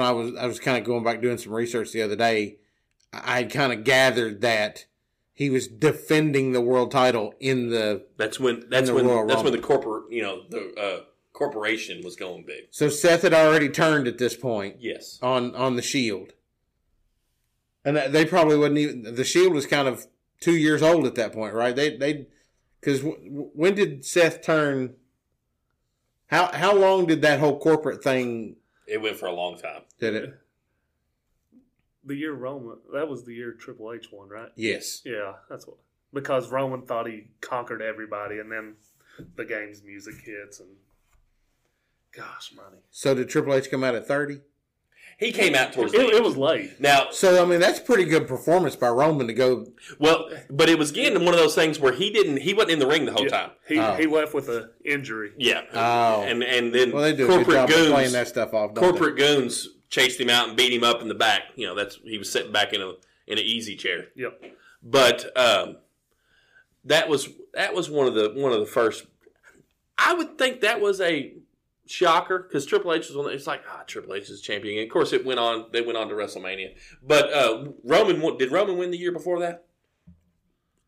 I was kind of going back doing some research the other day, I kind of gathered that he was defending the world title in the corporation was going big. So Seth had already turned at this point. Yes. On the Shield. And they probably wouldn't even... The Shield was kind of 2 years old at that point, right? Because when did Seth turn... How long did that whole corporate thing... It went for a long time. Did it? The year Roman... That was the year Triple H won, right? Yes. Yeah, that's what... Because Roman thought he conquered everybody, and then the game's music hits, and... Gosh, money. So did Triple H come out at 30? He came out towards it was late. Now, so, I mean, that's pretty good performance by Roman to go. Well, but it was, again, one of those things where he wasn't in the ring the whole time. He left with an injury. Yeah. Oh. And then corporate goons chased him out and beat him up in the back. You know, he was sitting back in an easy chair. Yep. But that was one of the first. I would think that was a shocker, because Triple H was on. It's like, Triple H is champion. And of course, it went on. They went on to WrestleMania. But did Roman win the year before that?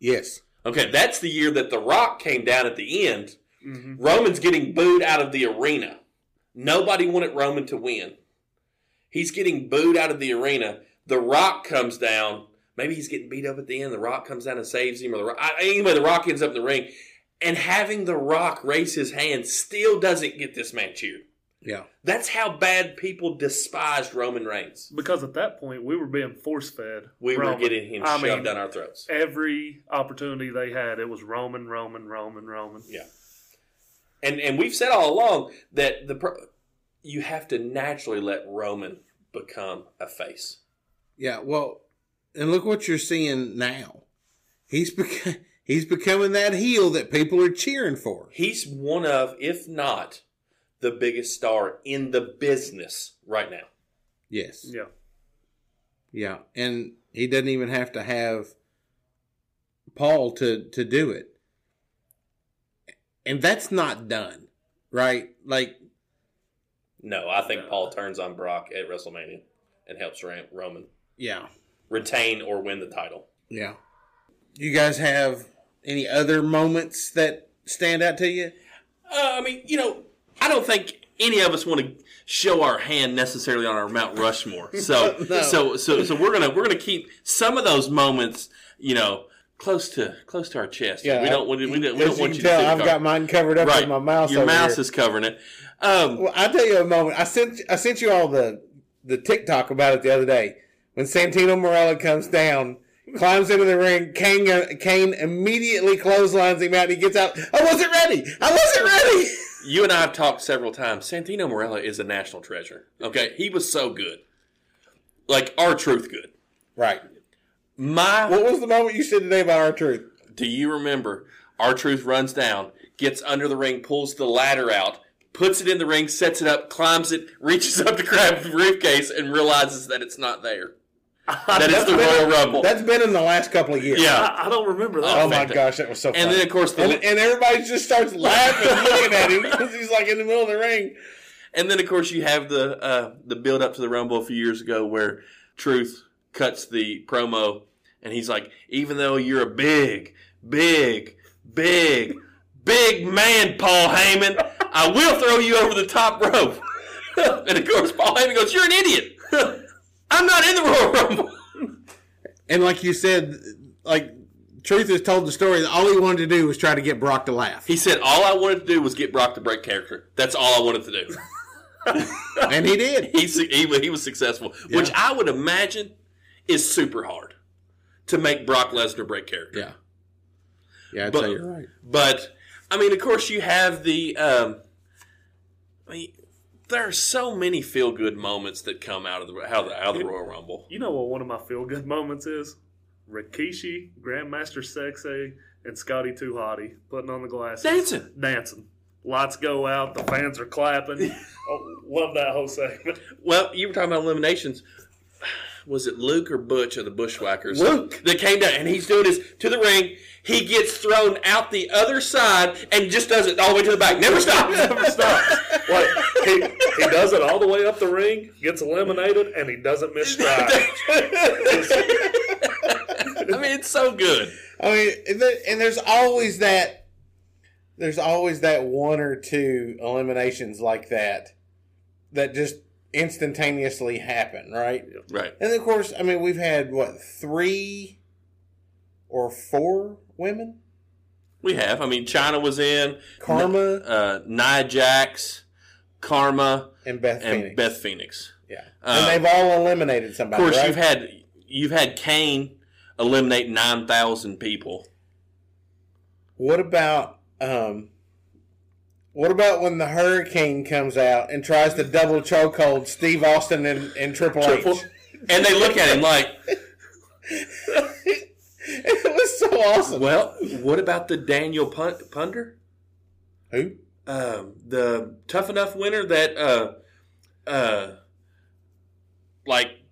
Yes. Okay, that's the year that The Rock came down at the end. Mm-hmm. Roman's getting booed out of the arena. Nobody wanted Roman to win. He's getting booed out of the arena. The Rock comes down. Maybe he's getting beat up at the end. The Rock comes down and saves him. Or The Rock ends up in the ring. And having The Rock raise his hand still doesn't get this man cheered. Yeah. That's how bad people despised Roman Reigns. Because at that point, we were being force-fed. We were getting him shoved down our throats. Every opportunity they had, it was Roman, Roman, Roman, Roman. Yeah. And we've said all along that you have to naturally let Roman become a face. Yeah, well, and look what you're seeing now. He's becoming that heel that people are cheering for. He's one of, if not, the biggest star in the business right now. Yes. Yeah. Yeah. And he doesn't even have to have Paul to do it. And that's not done, right? Like, no, I think Paul turns on Brock at WrestleMania and helps Roman. Yeah. Retain or win the title. Yeah. You guys have... Any other moments that stand out to you? I mean, you know, I don't think any of us want to show our hand necessarily on our Mount Rushmore. So, no. so we're gonna keep some of those moments, you know, close to our chest. Yeah, we don't want you to tell. I've got mine covered up with my mouse. Your mouse is covering it. Well, I'll tell you a moment. I sent you all the TikTok about it the other day when Santino Morella comes down. Climbs into the ring. Kane immediately clotheslines him out. And he gets out. I wasn't ready. You and I have talked several times. Santino Marella is a national treasure. Okay, he was so good, like R-Truth good. Right. What was the moment you said today about R-Truth? Do you remember? R-Truth runs down, gets under the ring, pulls the ladder out, puts it in the ring, sets it up, climbs it, reaches up to grab the briefcase, and realizes that it's not there. That is the Royal Rumble. That's been in the last couple of years. Yeah, I don't remember that. Oh, my gosh, that was so funny. And then, of course... And everybody just starts laughing looking at him because he's, like, in the middle of the ring. And then, of course, you have the build-up to the Rumble a few years ago where Truth cuts the promo, and he's like, even though you're a big, big, big, big man, Paul Heyman, I will throw you over the top rope. And, of course, Paul Heyman goes, you're an idiot. I'm not in the Royal Rumble. And like you said, like Truth has told the story that all he wanted to do was try to get Brock to laugh. He said, all I wanted to do was get Brock to break character. That's all I wanted to do. And he did. He was successful, yeah. Which I would imagine is super hard to make Brock Lesnar break character. Yeah. Yeah, I'd say you're right. But, I mean, of course you have the... there are so many feel-good moments that come out of the Royal Rumble. You know what one of my feel-good moments is? Rikishi, Grandmaster Sexay, and Scotty Too Hotty putting on the glasses. Dancing. Lights go out. The fans are clapping. Oh, love that whole segment. Well, you were talking about eliminations. was it Luke or Butch of the Bushwhackers? Luke. That came down, and he's doing his to the ring. He gets thrown out the other side and just does it all the way to the back. Never stops. Never stops. Like, he does it all the way up the ring, gets eliminated, and he doesn't miss stride. I mean, it's so good. I mean, and there's always that one or two eliminations like that just instantaneously happen, right? Right. And of course, I mean, we've had, what, 3 or 4 women? We have. I mean, Chyna was in. Karma. Nia Jax, Karma. And Beth Phoenix. Yeah. And they've all eliminated somebody, of course, right? you've had Kane eliminate 9,000 people. What about when the Hurricane comes out and tries to double chokehold Steve Austin and Triple H? And they look at him like... It was so awesome. Well, what about the Daniel Punder? Who? The Tough Enough winner that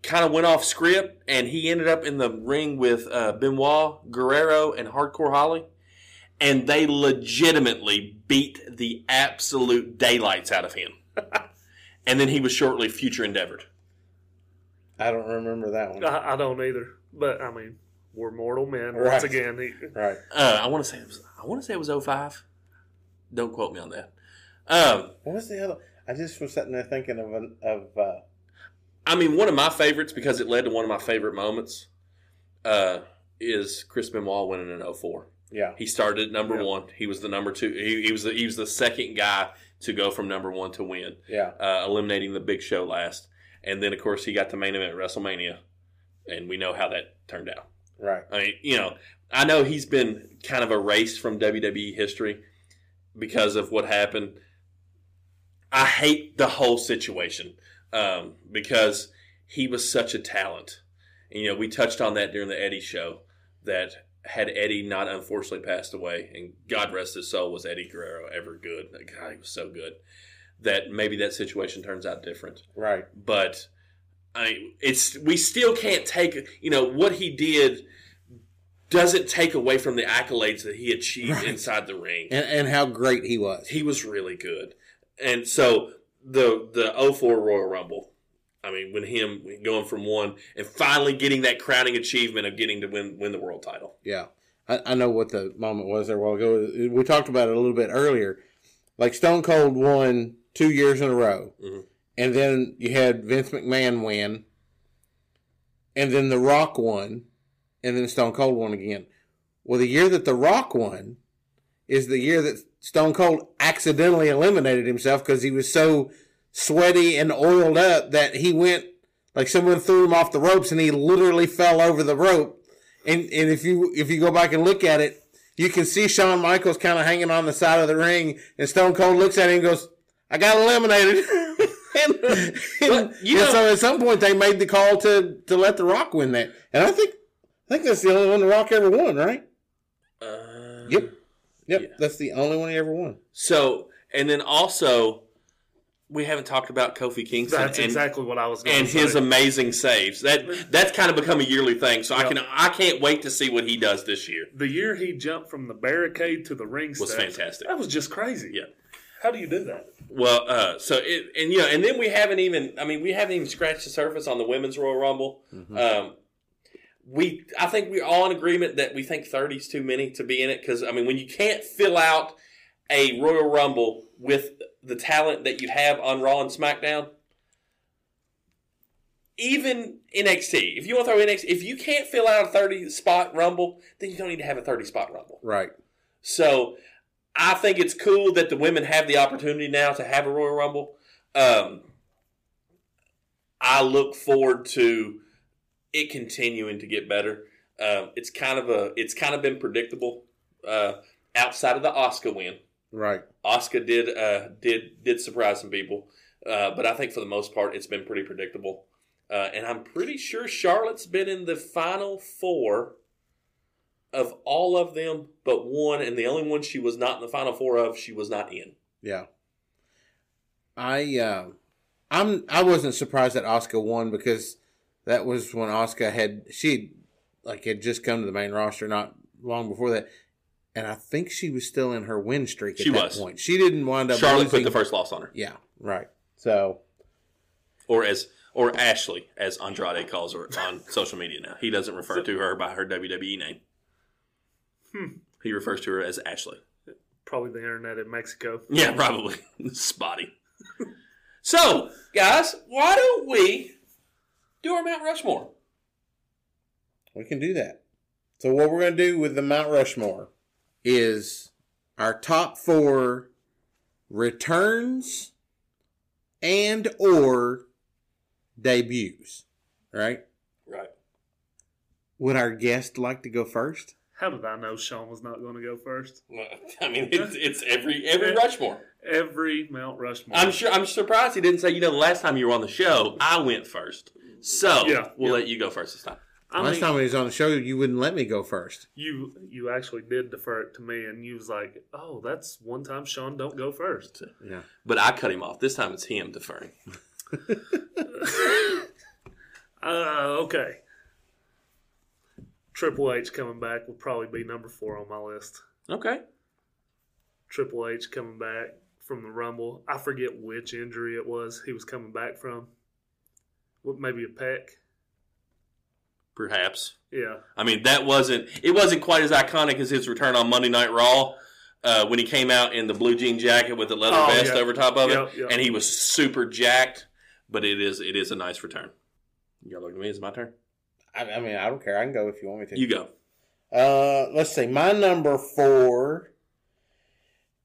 kind of went off script, and he ended up in the ring with Benoit, Guerrero, and Hardcore Holly. And they legitimately beat the absolute daylights out of him. And then he was shortly Future Endeavored. I don't remember that one. I don't either. But, I mean, we're mortal men. Right. Once again. Right. I want to say it was 2005. Don't quote me on that. What was the other? I just was sitting there thinking of I mean, one of my favorites, because it led to one of my favorite moments, is Chris Benoit winning in 2004. Yeah, he started at number one. He was the number two. He was the second guy to go from number one to win. Yeah, eliminating the Big Show last, and then of course he got the main event at WrestleMania, and we know how that turned out. Right. I mean, you know, I know he's been kind of erased from WWE history because of what happened. I hate the whole situation because he was such a talent. And, you know, we touched on that during the Eddie show that. Had Eddie not unfortunately passed away, and God rest his soul, was Eddie Guerrero ever good? God, he was so good. That maybe that situation turns out different, right? But we still can't take what he did doesn't take away from the accolades that he achieved inside the ring and how great he was. He was really good, and so the 2004 Royal Rumble. I mean, when him going from one and finally getting that crowning achievement of getting to win the world title. Yeah. I know what the moment was there a while ago. We talked about it a little bit earlier. Like, Stone Cold won 2 years in a row. Mm-hmm. And then you had Vince McMahon win. And then The Rock won. And then Stone Cold won again. Well, the year that The Rock won is the year that Stone Cold accidentally eliminated himself because he was so... sweaty and oiled up that he went, like someone threw him off the ropes and he literally fell over the rope. And if you go back and look at it, you can see Shawn Michaels kind of hanging on the side of the ring, and Stone Cold looks at him and goes, "I got eliminated." and so at some point they made the call to let The Rock win that. And I think that's the only one The Rock ever won, right? Yep. Yeah. That's the only one he ever won. So, and then also... we haven't talked about Kofi Kingston. That's exactly what I was going to say. And his amazing saves. That's kind of become a yearly thing. So yep. I can't wait to see what he does this year. The year he jumped from the barricade to the ring was fantastic. That was just crazy. Yeah. How do you do that? Well, then we haven't even scratched the surface on the Women's Royal Rumble. Mm-hmm. I think we're all in agreement that we think 30 is too many to be in it because when you can't fill out a Royal Rumble with the talent that you have on Raw and SmackDown, even NXT. If you want to throw NXT, if you can't fill out a 30-spot Rumble, then you don't need to have a 30-spot Rumble. Right. So I think it's cool that the women have the opportunity now to have a Royal Rumble. I look forward to it continuing to get better. It's kind of been predictable outside of the Asuka win. Right. Asuka did surprise some people, but I think for the most part it's been pretty predictable. And I'm pretty sure Charlotte's been in the final four of all of them but one, and the only one she was not in the final four of, she was not in. Yeah. I wasn't surprised that Asuka won because that was when Asuka had just come to the main roster not long before that. And I think she was still in her win streak at that point. She didn't wind up Charlotte losing. Put the first loss on her. Yeah, right. So, or Ashley, as Andrade calls her on social media now. He doesn't refer to her by her WWE name. He refers to her as Ashley. Probably the internet in Mexico. Yeah, probably. Spotty. So, guys, why don't we do our Mount Rushmore? We can do that. So what we're going to do with the Mount Rushmore is our top 4 returns and or debuts. Right? Right. Would our guest like to go first? How did I know Sean was not going to go first? I mean, it's every Rushmore. Every Mount Rushmore. I'm surprised he didn't say, last time you were on the show, I went first. So, we'll let you go first this time. Last time he was on the show, you wouldn't let me go first. You actually did defer it to me, and you was like, oh, that's one time Sean don't go first. Yeah. But I cut him off. This time it's him deferring. Okay. Triple H coming back will probably be number 4 on my list. Okay. Triple H coming back from the Rumble. I forget which injury it was he was coming back from. Maybe a pec. Perhaps. Yeah. I mean, it wasn't quite as iconic as his return on Monday Night Raw when he came out in the blue jean jacket with the leather vest over top of it. Yep. And he was super jacked, but it is a nice return. Y'all look at me. It's my turn. I mean, I don't care. I can go if you want me to. You go. Let's see. My number 4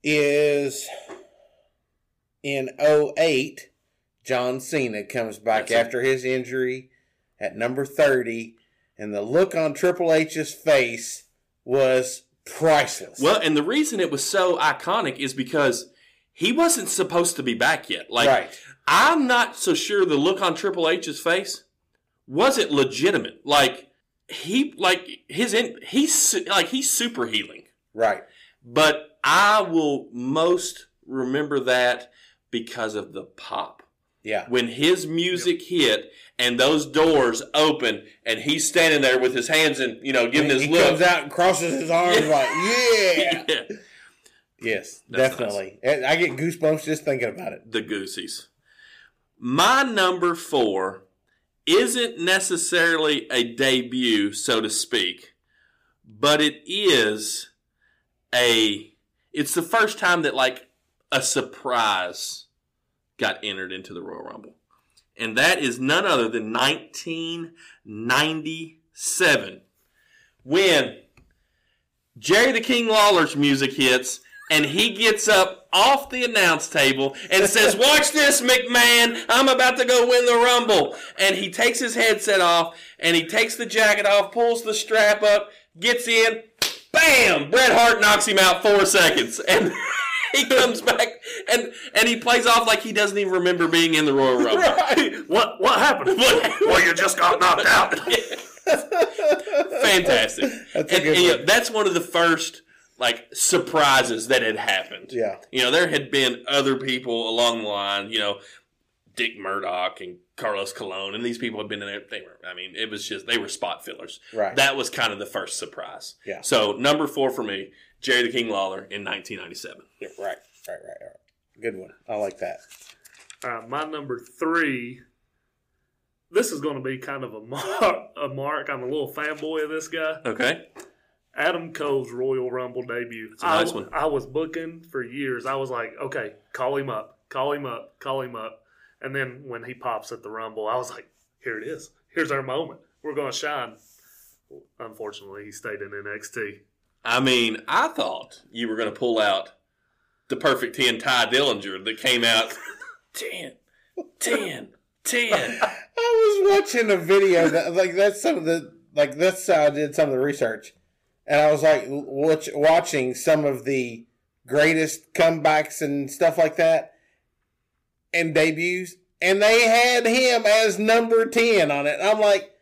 is in 2008, John Cena comes back after his injury at number 30. And the look on Triple H's face was priceless. Well, and the reason it was so iconic is because he wasn't supposed to be back yet. Right. I'm not so sure the look on Triple H's face wasn't legitimate. He's super healing. Right. But I will most remember that because of the pop. Yeah. When his music hit and those doors open and he's standing there with his hands and, giving his look. He comes out and crosses his arms like, yeah. Yes, that's definitely. Nice. I get goosebumps just thinking about it. The Goosies. My number 4 isn't necessarily a debut, so to speak, but it is it's the first time that a surprise got entered into the Royal Rumble. And that is none other than 1997, when Jerry the King Lawler's music hits and he gets up off the announce table and says, watch this, McMahon, I'm about to go win the Rumble. And he takes his headset off and he takes the jacket off, pulls the strap up, gets in, bam! Bret Hart knocks him out 4 seconds. And he comes back and he plays off like he doesn't even remember being in the Royal Rumble. Right. What happened? Well, you just got knocked out. Fantastic. That's a good one. That's one of the first surprises that had happened. Yeah. There had been other people along the line, Dick Murdoch and Carlos Colon, and these people had been in there. They were spot fillers. Right. That was kind of the first surprise. Yeah. So, number 4 for me, Jerry the King Lawler in 1997. Yeah, right. Good one. I like that. My number 3, this is going to be kind of a mark. I'm a little fanboy of this guy. Okay. Adam Cole's Royal Rumble debut. It's a nice one. I was booking for years. I was like, okay, call him up. And then when he pops at the Rumble, I was like, here it is. Here's our moment. We're going to shine. Unfortunately, he stayed in NXT. I mean, I thought you were going to pull out the perfect 10 Ty Dillinger that came out 10. I was watching a video that's how I did some of the research. And I was watching some of the greatest comebacks and stuff like that and debuts. And they had him as number 10 on it. I'm like,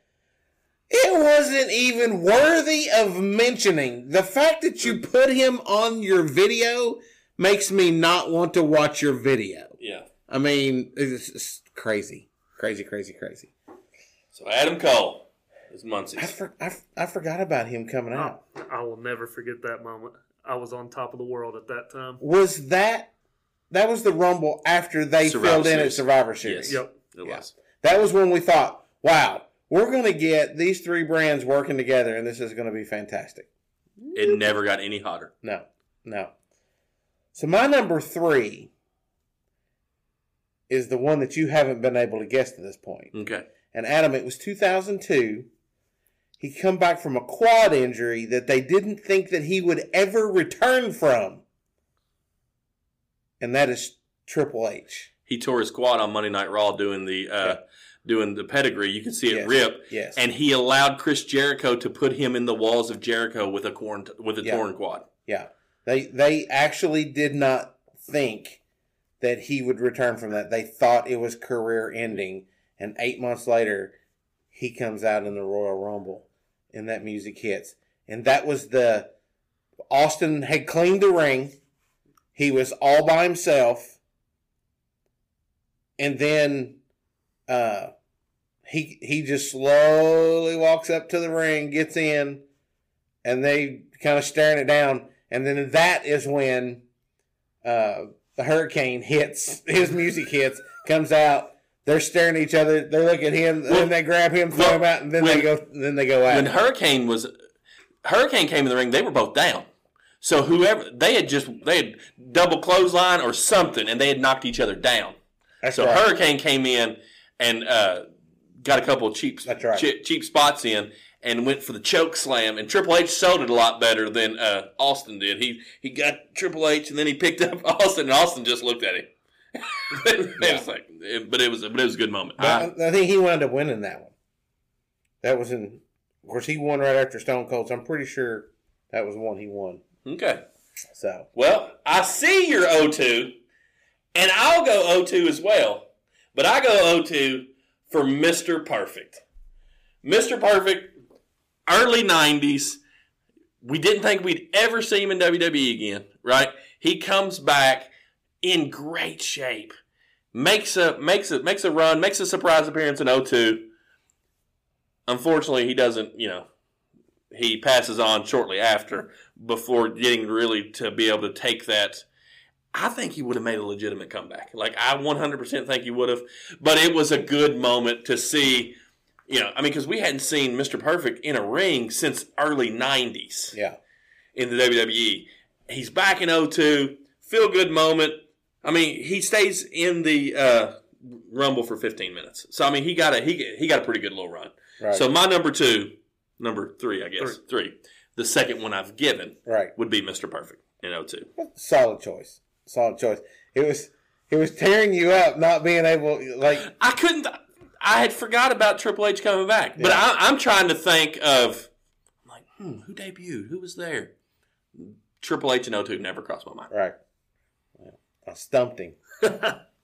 it wasn't even worthy of mentioning. The fact that you put him on your video makes me not want to watch your video. Yeah. I mean, it's crazy. So Adam Cole is Muncie. I forgot about him coming out. I will never forget that moment. I was on top of the world at that time. Was that was the Rumble after they filled in at Survivor Series? Yes. Yep. It was. That was when we thought, wow, we're going to get these three brands working together, and this is going to be fantastic. It never got any hotter. No. So my number three is the one that you haven't been able to guess to this point. Okay. And Adam, it was 2002. He come back from a quad injury that they didn't think that he would ever return from. And that is Triple H. He tore his quad on Monday Night Raw doing the pedigree. You can see it rip. Yes. And he allowed Chris Jericho to put him in the walls of Jericho with a torn quad. Yeah. They actually did not think that he would return from that. They thought it was career ending. And 8 months later, he comes out in the Royal Rumble. And that music hits. And that was Austin had cleaned the ring. He was all by himself. And then he just slowly walks up to the ring, gets in, and they kind of staring it down. And then that is when the hurricane hits. His music hits, comes out. They're staring at each other. They look at him, then they grab him, throw him out, and then they go out. When Hurricane came in the ring, they were both down. So whoever they had double clothesline or something, and they had knocked each other down. That's so right. Hurricane came in and got a couple of cheap spots in, and went for the choke slam. And Triple H sold it a lot better than Austin did. He got Triple H, and then he picked up Austin, and Austin just looked at him. It was a good moment. I think he wound up winning that one. That was of course, he won right after Stone Cold. So I'm pretty sure that was the one he won. Okay. So I see your O2, and I'll go O2 as well. But I go O2 for Mr. Perfect. Mr. Perfect, early 90s. We didn't think we'd ever see him in WWE again, right? He comes back in great shape, makes a run, makes a surprise appearance in O2. Unfortunately, he doesn't, he passes on shortly after before getting really to be able to take that. I think he would have made a legitimate comeback. I 100% think he would have, but it was a good moment to see, because we hadn't seen Mr. Perfect in a ring since early 90s. Yeah. In the WWE. He's back in O2. Feel-good moment. He stays in the Rumble for 15 minutes. So, he got a pretty good little run. Right. So, my number three, the second one I've given, would be Mr. Perfect in O2. Solid choice. It was tearing you up not being able, I had forgot about Triple H coming back. Yeah. But I'm trying to think of, who debuted? Who was there? Triple H and O2 never crossed my mind. Right. I stumped him.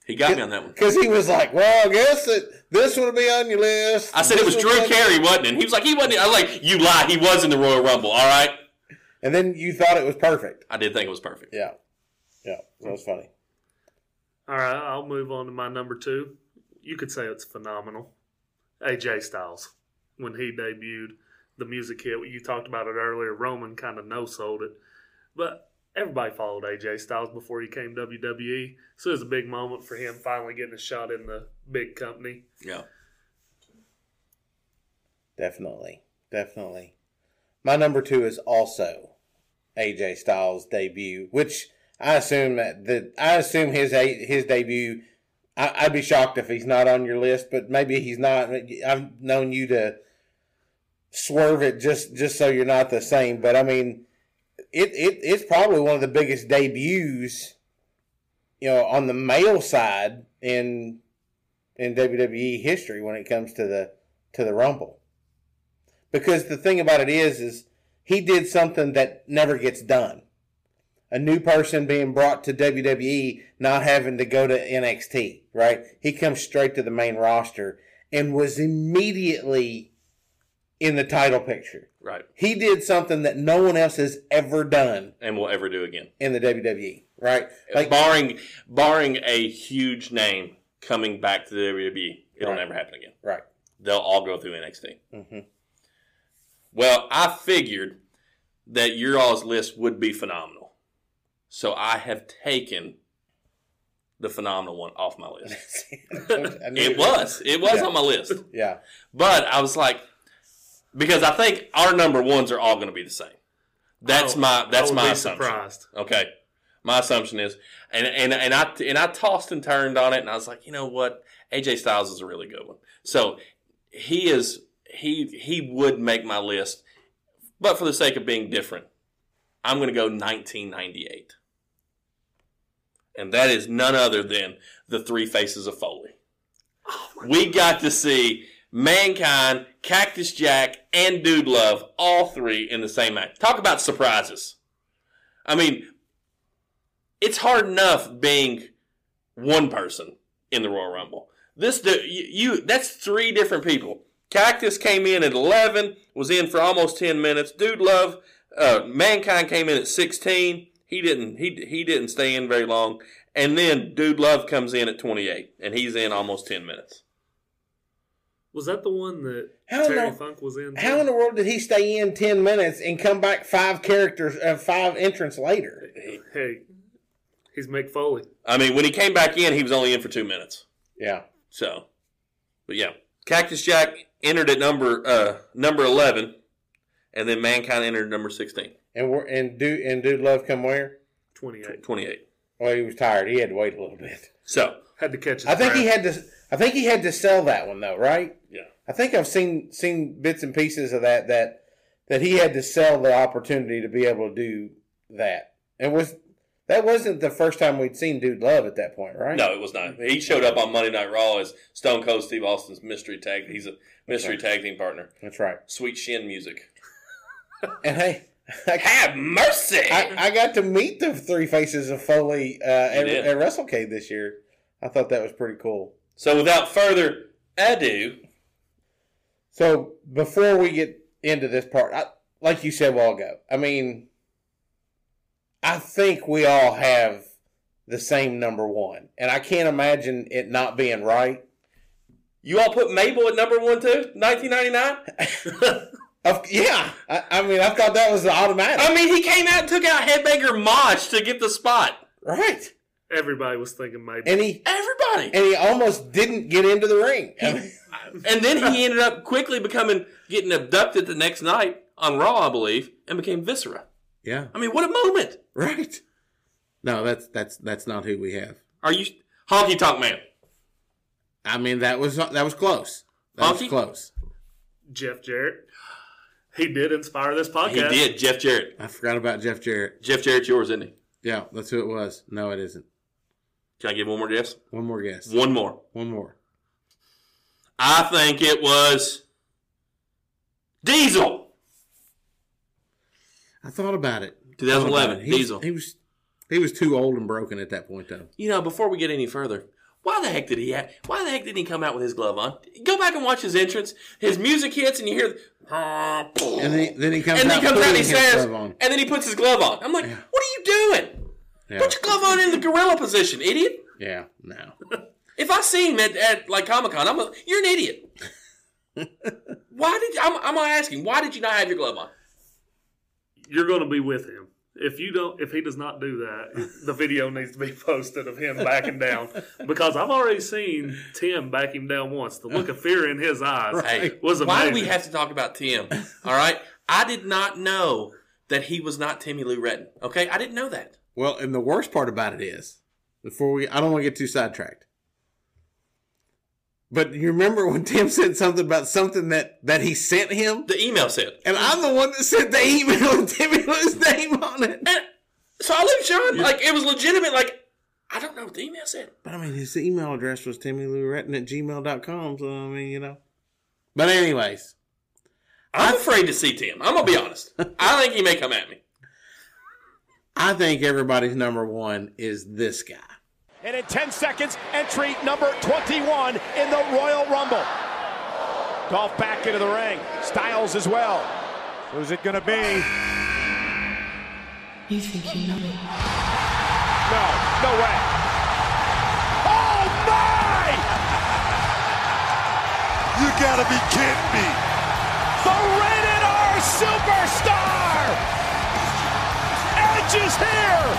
He got me on that one. Because he was like, well, I guess this would be on your list. I said it was Drew Carey, wasn't it? And he was like, he wasn't. I was like, you lie. He was in the Royal Rumble, all right? And then you thought it was perfect. I did think it was perfect. Yeah. Yeah, that was funny. All right, I'll move on to my number two. You could say it's phenomenal. AJ Styles, when he debuted, the music hit. You talked about it earlier. Roman kind of no-sold it. But everybody followed AJ Styles before he came WWE, so it was a big moment for him finally getting a shot in the big company. Yeah. Definitely. My number two is also AJ Styles' debut, which I assume his debut, I'd be shocked if he's not on your list, but maybe he's not. I've known you to swerve it just so you're not the same, but it's probably one of the biggest debuts, on the male side in WWE history when it comes to the Rumble. Because the thing about it is he did something that never gets done. A new person being brought to WWE, not having to go to NXT, right? He comes straight to the main roster and was immediately in the title picture. Right. He did something that no one else has ever done. And will ever do again. In the WWE. Right? Barring a huge name coming back to the WWE, it'll never happen again. Right. they'll all go through NXT. Mm-hmm. Well, I figured that your all's list would be phenomenal. So I have taken the phenomenal one off my list. It was on my list. Yeah. But I was like, because I think our number ones are all going to be the same. That's my assumption. Surprised. Okay. My assumption is, and I tossed and turned on it, and I was like, you know what? AJ Styles is a really good one. So he would make my list, but for the sake of being different, I'm going to go 1998. And that is none other than the Three Faces of Foley. Oh we God. Got to see Mankind, Cactus Jack, and Dude Love, all three in the same act. Talk about surprises. I mean, it's hard enough being one person in the Royal Rumble. This dude, that's three different people. Cactus came in at 11, was in for almost 10 minutes. Dude Love, Mankind came in at 16. He didn't stay in very long. And then Dude Love comes in at 28, and he's in almost 10 minutes. Was that the one that Terry Funk was in? How in the world did he stay in 10 minutes and come back five entrants later? Hey, he's Mick Foley. I mean, when he came back in, he was only in for 2 minutes. Yeah. So, but yeah. Cactus Jack entered at number 11, and then Mankind entered at number 16. And Dude Love come where? 28. Well, he was tired. He had to wait a little bit. So had to catch. I think he had to sell that one though, right? Yeah. I think I've seen bits and pieces of that he had to sell the opportunity to be able to do that. And that wasn't the first time we'd seen Dude Love at that point, right? No, it was not. He showed up on Monday Night Raw as Stone Cold Steve Austin's mystery tag. He's a mystery tag team partner. That's right. Sweet Shin music. And hey. Have mercy! I got to meet the Three Faces of Foley at WrestleCade this year. I thought that was pretty cool. So without further ado... So before we get into this part, like you said a while ago, I mean, I think we all have the same number one. And I can't imagine it not being right. You all put Mabel at number one too? 1999? Yeah, I mean, I thought that was the automatic. I mean, he came out and took out Headbanger Mach to get the spot. Right. Everybody was thinking Mabel. And he almost didn't get into the ring. And then he ended up quickly getting abducted the next night on Raw, I believe, and became Viscera. Yeah. I mean, what a moment. Right. No, that's not who we have. Are you Honky Tonk Man? I mean, that was close. That was close. Jeff Jarrett. He did inspire this podcast. He did, Jeff Jarrett. I forgot about Jeff Jarrett. Jeff Jarrett's yours, isn't he? Yeah, that's who it was. No, it isn't. Can I give one more guess? One more guess. One more. I think it was Diesel. I thought about it. 2011, Diesel. He was too old and broken at that point, though. You know, before we get any further... Why the heck didn't he come out with his glove on? Go back and watch his entrance. His music hits, and you hear, and then he puts his glove on. I'm like, What are you doing? Yeah. Put your glove on in the gorilla position, idiot. Yeah, no. If I see him at like Comic-Con, you're an idiot. I'm asking? Why did you not have your glove on? You're going to be with him. If he does not do that, the video needs to be posted of him backing down. Because I've already seen Tim back him down once. The look of fear in his eyes was amazing. Why do we have to talk about Tim? All right? I did not know that he was not Timmy Lou Retton. Okay? I didn't know that. Well, and the worst part about it is, I don't want to get too sidetracked. But you remember when Tim said something about something that he sent him? The email said. And I'm the one that sent the email with Timmy Lou's name on it. And so I looked John, like, it was legitimate. Like, I don't know what the email said. But, I mean, his email address was timmylouretton@gmail.com. So, I mean, you know. But anyways. I'm afraid to see Tim. I'm going to be honest. I think he may come at me. I think everybody's number one is this guy. And in 10 seconds, entry number 21 in the Royal Rumble. Dolph back into the ring. Styles as well. Who's it going to be? You think you know me? No, no way. Oh, my! You gotta be kidding me. The Rated R Superstar! Edge is here!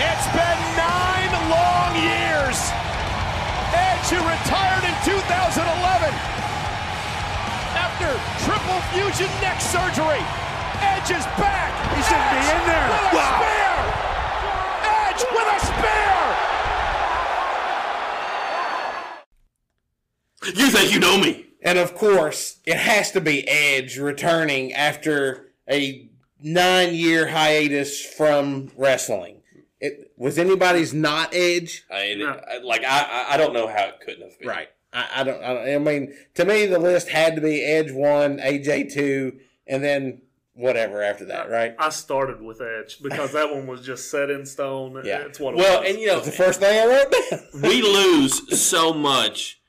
It's been 9 long years. Edge, who retired in 2011 after triple fusion neck surgery. Edge is back. He shouldn't be in there. With a spear. Edge with a spear. You think you know me? And of course, it has to be Edge returning after a 9-year hiatus from wrestling. It was anybody's not Edge. I don't know how it couldn't have been. Right. I mean, to me, the list had to be Edge 1, AJ 2, and then whatever after that, right? I started with Edge because that one was just set in stone. Yeah. It's what it was. And you know, it's the first thing I wrote down. We lose so much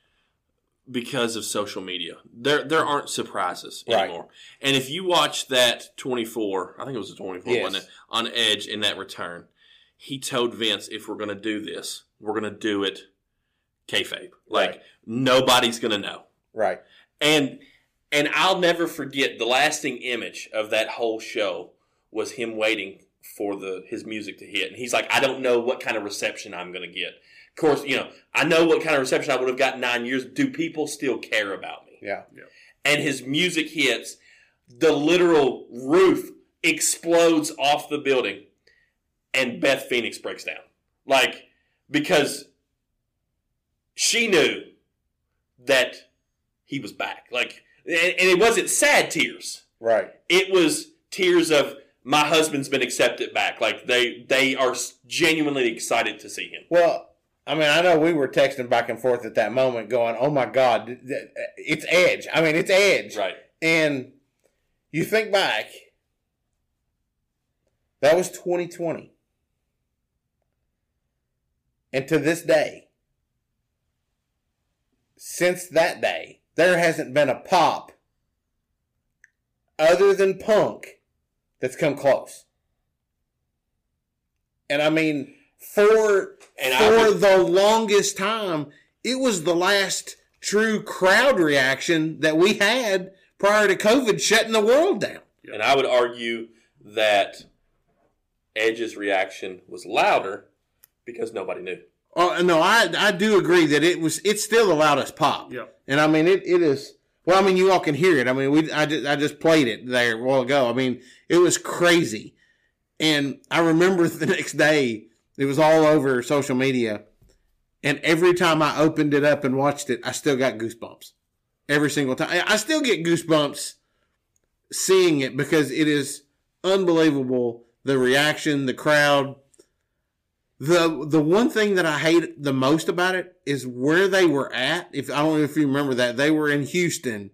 because of social media. There aren't surprises anymore. Right. And if you watch that 24, I think it was the 24, yes, one, on Edge in that return, he told Vince, if we're going to do this, we're going to do it kayfabe. Like, right, nobody's going to know. Right. And I'll never forget the lasting image of that whole show was him waiting for his music to hit. And he's like, I don't know what kind of reception I'm going to get. Of course, you know, I know what kind of reception I would have gotten 9 years. Do people still care about me? Yeah. And his music hits. The literal roof explodes off the building. And Beth Phoenix breaks down. Like, because she knew that he was back. Like, and it wasn't sad tears. Right. It was tears of, my husband's been accepted back. Like, they are genuinely excited to see him. Well, I mean, I know we were texting back and forth at that moment going, oh, my God, it's Edge. I mean, it's Edge. Right. And you think back, that was 2020. And to this day, since that day, there hasn't been a pop other than Punk that's come close. And I mean, for the longest time, it was the last true crowd reaction that we had prior to COVID shutting the world down. And I would argue that Edge's reaction was louder because nobody knew. Oh no, I do agree that it's still the loudest pop. Yeah. And I mean it is. Well, I mean you all can hear it. I mean I just played it there a while ago. I mean it was crazy, and I remember the next day it was all over social media, and every time I opened it up and watched it, I still got goosebumps. Every single time, I still get goosebumps seeing it because it is unbelievable. The reaction, the crowd. The one thing that I hate the most about it is where they were at. If I don't know if you remember that. They were in Houston.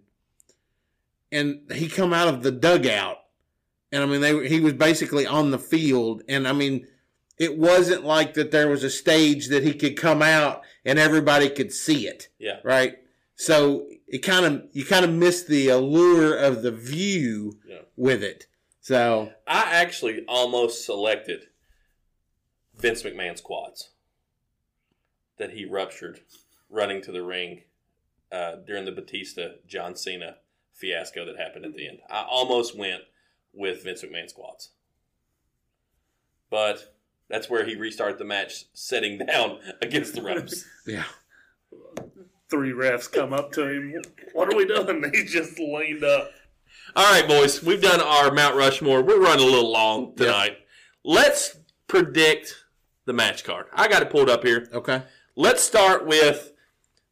And he come out of the dugout. And, I mean, he was basically on the field. And, I mean, it wasn't like that there was a stage that he could come out and everybody could see it. Yeah. Right? So, you kind of miss the allure of the view with it. So I actually almost selected Vince McMahon's quads that he ruptured running to the ring during the Batista-John Cena fiasco that happened at the end. I almost went with Vince McMahon's quads. But that's where he restarted the match sitting down against the ropes. Yeah. 3 refs come up to him. What are we doing? He just leaned up. All right, boys, we've done our Mount Rushmore. We're running a little long tonight. Yep. Let's predict the match card. I got it pulled up here. Okay. Let's start with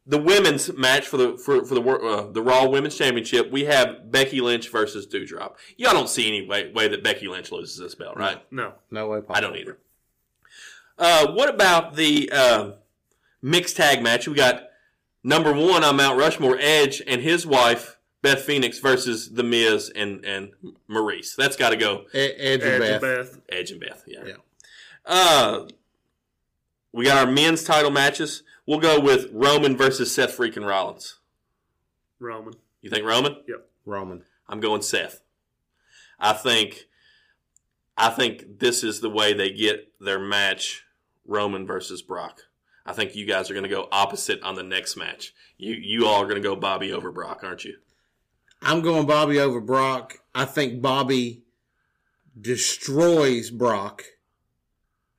the women's match for the Raw Women's Championship. We have Becky Lynch versus Doudrop. Y'all don't see any way that Becky Lynch loses this belt, right? No way possible. I don't either. What about the mixed tag match? We got number one on Mount Rushmore, Edge and his wife, Beth Phoenix, versus The Miz and Maurice. That's got to go. Edge and Beth. Edge and Beth, yeah. We got our men's title matches. We'll go with Roman versus Seth freaking Rollins. Roman. You think Roman? Yep. Roman. I'm going Seth. I think this is the way they get their match, Roman versus Brock. I think you guys are going to go opposite on the next match. You all are going to go Bobby over Brock, aren't you? I'm going Bobby over Brock. I think Bobby destroys Brock.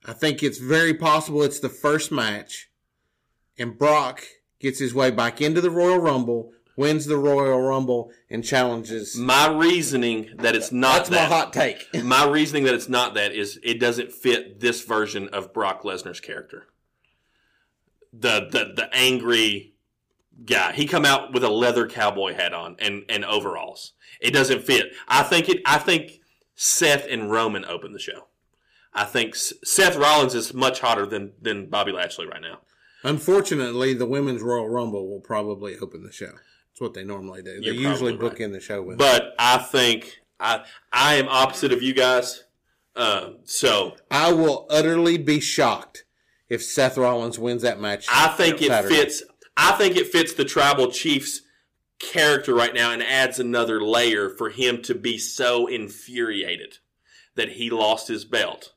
I think it's very possible it's the first match, and Brock gets his way back into the Royal Rumble, wins the Royal Rumble, and challenges. My reasoning that it's not that. That's my hot take. My reasoning that it's not that is it doesn't fit this version of Brock Lesnar's character. The angry guy. He come out with a leather cowboy hat on and overalls. It doesn't fit. I think Seth and Roman open the show. I think Seth Rollins is much hotter than Bobby Lashley right now. Unfortunately, the Women's Royal Rumble will probably open the show. That's what they normally do. They usually book in the show with. But I think I am opposite of you guys. So I will utterly be shocked if Seth Rollins wins that match. I think it fits the Tribal Chief's character right now and adds another layer for him to be so infuriated that he lost his belt,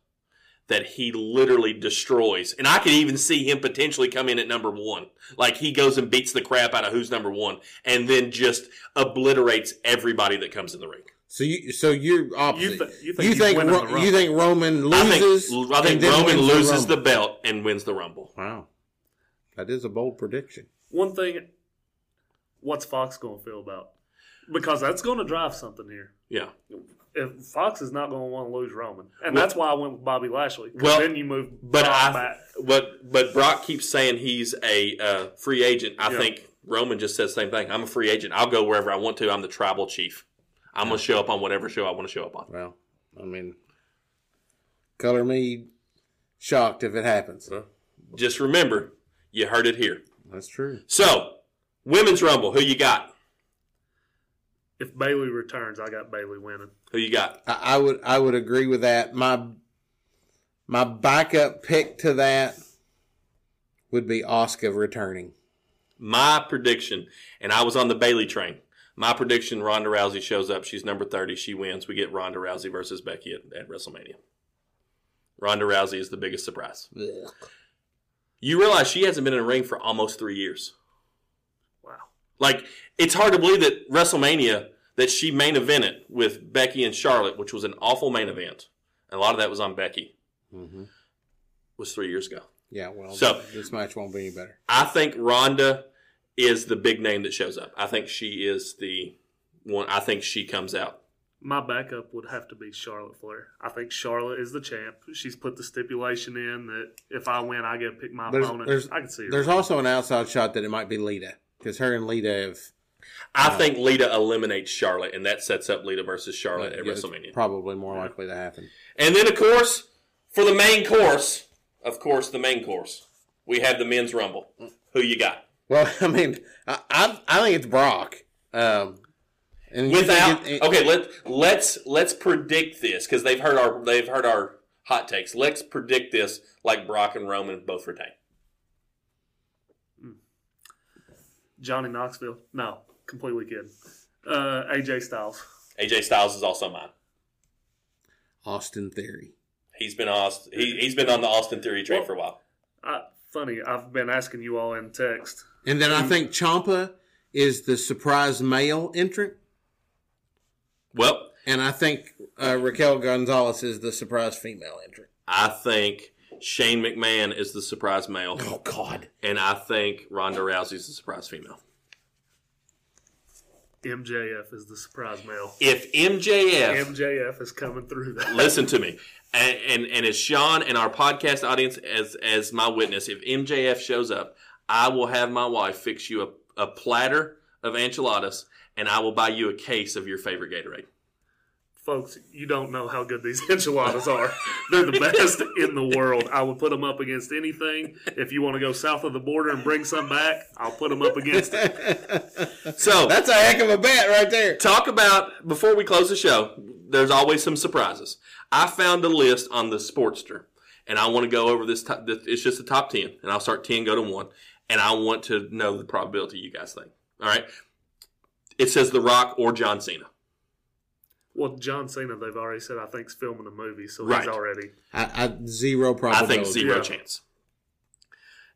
that he literally destroys. And I could even see him potentially come in at number one. Like he goes and beats the crap out of who's number one and then just obliterates everybody that comes in the ring. So you're opposite. You think Roman loses? I think Roman loses the belt and wins the Rumble. Wow. That is a bold prediction. One thing, what's Fox going to feel about? Because that's going to drive something here. Yeah. If Fox is not going to want to lose Roman. And that's why I went with Bobby Lashley. Well, then you move Brock back. But Brock keeps saying he's a free agent. I think Roman just says the same thing. I'm a free agent. I'll go wherever I want to. I'm the Tribal Chief. I'm going to show up on whatever show I want to show up on. Well, I mean, color me shocked if it happens. Well, just remember, you heard it here. That's true. So, Women's Rumble, who you got? If Bayley returns, I got Bayley winning. Who you got? I would agree with that. My backup pick to that would be Asuka returning. My prediction, and I was on the Bayley train. My prediction: Ronda Rousey shows up. She's number 30. She wins. We get Ronda Rousey versus Becky at WrestleMania. Ronda Rousey is the biggest surprise. Ugh. You realize she hasn't been in a ring for almost 3 years. Like, it's hard to believe that WrestleMania, that she main evented with Becky and Charlotte, which was an awful main event. And a lot of that was on Becky. Mm-hmm. Was 3 years ago. Yeah, well, so, this match won't be any better. I think Ronda is the big name that shows up. I think she is the one. I think she comes out. My backup would have to be Charlotte Flair. I think Charlotte is the champ. She's put the stipulation in that if I win, I get to pick my opponent. I can see her. There's also an outside shot that it might be Lita. Because her and Lita have... I think Lita eliminates Charlotte, and that sets up Lita versus Charlotte at WrestleMania. Probably more likely to happen. And then, of course, for the main course, we have the Men's Rumble. Who you got? Well, I mean, I think it's Brock. Let's predict this because they've heard our hot takes. Let's predict this like Brock and Roman both retain. Johnny Knoxville. No, completely kidding. AJ Styles. AJ Styles is also mine. Austin Theory. He's been on the Austin Theory train for a while. Funny, I've been asking you all in text. And then I think Ciampa is the surprise male entrant. Well, and I think Raquel Gonzalez is the surprise female entrant. I think Shane McMahon is the surprise male. Oh, God. And I think Ronda Rousey's the surprise female. MJF is the surprise male. If MJF is coming through that. Listen to me. And as Sean and our podcast audience, as my witness, if MJF shows up, I will have my wife fix you a platter of enchiladas, and I will buy you a case of your favorite Gatorade. Folks, you don't know how good these enchiladas are. They're the best in the world. I would put them up against anything. If you want to go south of the border and bring some back, I'll put them up against it. So that's a heck of a bet right there. Talk about, before we close the show, there's always some surprises. I found a list on the Sportster, and I want to go over this. It's just the top 10, and I'll start 10, go to 1, and I want to know the probability you guys think. All right? It says The Rock or John Cena. Well, John Cena, they've already said, I think, is filming a movie, so right. He's already... zero probability. I think zero chance.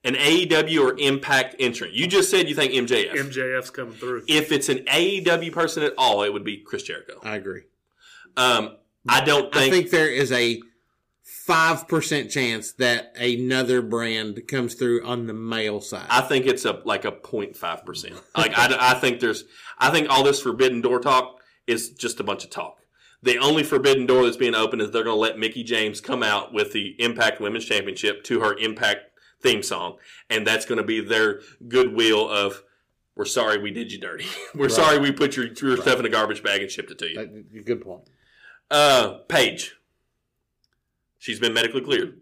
An AEW or Impact entrant. You just said you think MJF. MJF's coming through. If it's an AEW person at all, it would be Chris Jericho. I agree. I think there is a 5% chance that another brand comes through on the male side. I think it's like a 0.5%. Like, I think there's... I think all this Forbidden Door talk... is just a bunch of talk. The only forbidden door that's being opened is they're going to let Mickie James come out with the Impact Women's Championship to her Impact theme song, and that's going to be their goodwill of, we're sorry we did you dirty. We're sorry we put your stuff in a garbage bag and shipped it to you. That, good point. Paige. She's been medically cleared.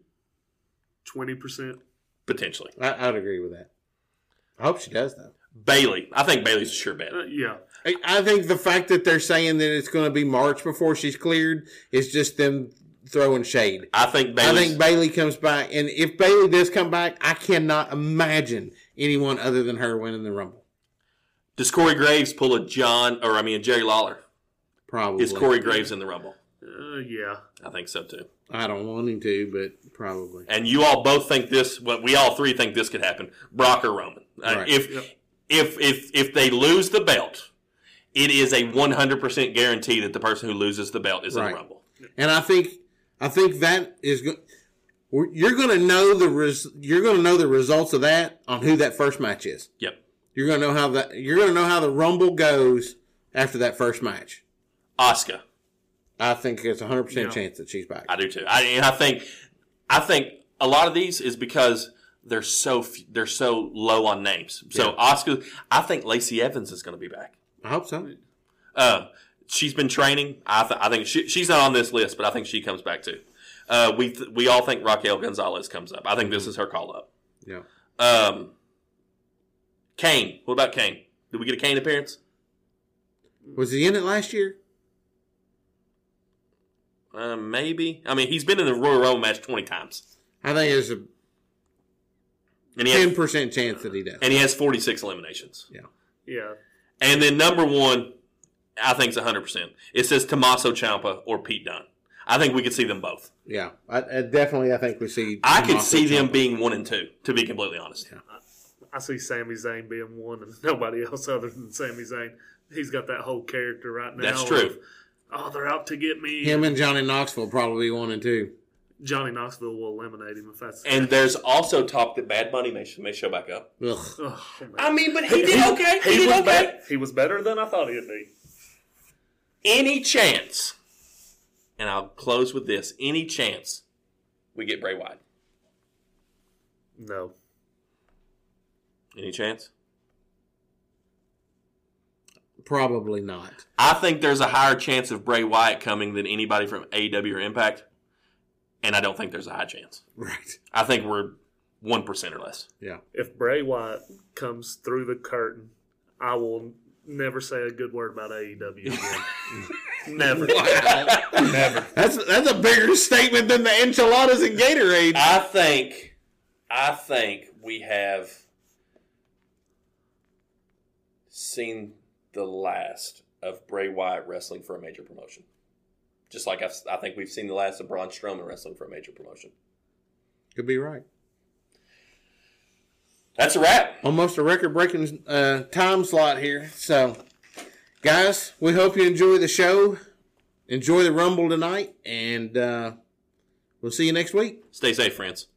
20%. Potentially. I would agree with that. I hope she does, though. Bailey. I think Bailey's a sure bet. Yeah. I think the fact that they're saying that it's going to be March before she's cleared is just them throwing shade. I think Bailey comes back. And if Bailey does come back, I cannot imagine anyone other than her winning the Rumble. Does Corey Graves pull a Jerry Lawler? Probably. Is Corey Graves in the Rumble? Yeah. I think so, too. I don't want him to, but probably. And you all both think this, well, we all three think this could happen. Brock or Roman. Right. If they lose the belt... it is a 100% guarantee that the person who loses the belt is in the Rumble. And I think that is you're going to know the results of that on who that first match is. Yep. You're going to know how the Rumble goes after that first match. Asuka. I think it's a 100% chance that she's back. I do too. I think a lot of these is because they're so low on names. So Asuka, I think Lacey Evans is going to be back. I hope so. She's been training. I think she's not on this list, but I think she comes back too. We all think Raquel Gonzalez comes up. I think this is her call up. Yeah. Kane. What about Kane? Did we get a Kane appearance? Was he in it last year? Maybe. I mean, he's been in the Royal Rumble match 20 times. I think there's a 10% chance that he does. And he has 46 eliminations. Yeah. Yeah. And then number one, I think is 100%. It says Tommaso Ciampa or Pete Dunne. I think we could see them both. Yeah, I think we see. I could see them being 1 and 2, to be completely honest. Yeah. I see Sami Zayn being 1, and nobody else other than Sami Zayn. He's got that whole character right now. That's true. They're out to get me. Him and Johnny Knoxville probably 1 and 2. Johnny Knoxville will eliminate him if that's the case. And there's also talk that Bad Bunny may show back up. Ugh. Oh, I mean, but he did okay. He did okay. He was better than I thought he'd be. Any chance, and I'll close with this, any chance we get Bray Wyatt? No. Any chance? Probably not. I think there's a higher chance of Bray Wyatt coming than anybody from AEW or Impact. And I don't think there's a high chance. Right. I think we're 1% or less. Yeah. If Bray Wyatt comes through the curtain, I will never say a good word about AEW again. Never. Never. That's a bigger statement than the enchiladas and Gatorade. I think we have seen the last of Bray Wyatt wrestling for a major promotion. Just like I think we've seen the last of Braun Strowman wrestling for a major promotion. Could be right. That's a wrap. Almost a record-breaking time slot here. So, guys, we hope you enjoy the show. Enjoy the Rumble tonight, and we'll see you next week. Stay safe, friends.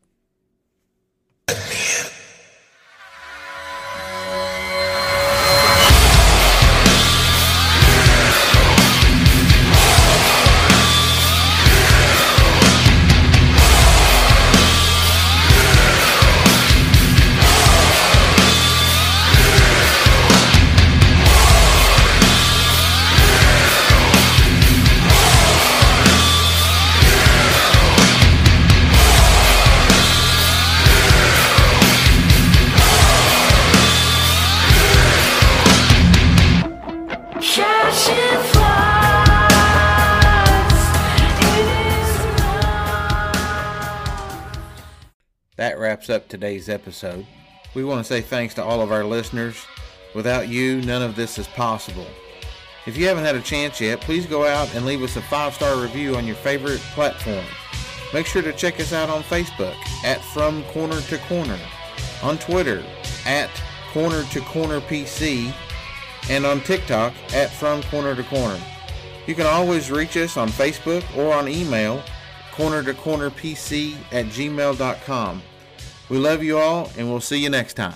that wraps up today's episode. We want to say thanks to all of our listeners. Without you, none of this is possible. If you haven't had a chance yet, please go out and leave us a 5-star review on your favorite platform. Make sure to check us out on Facebook at From Corner to Corner, on Twitter at Corner to Corner PC, and on TikTok at From Corner to Corner. You can always reach us on Facebook or on email, cornertocornerpc@gmail.com. We love you all, and we'll see you next time.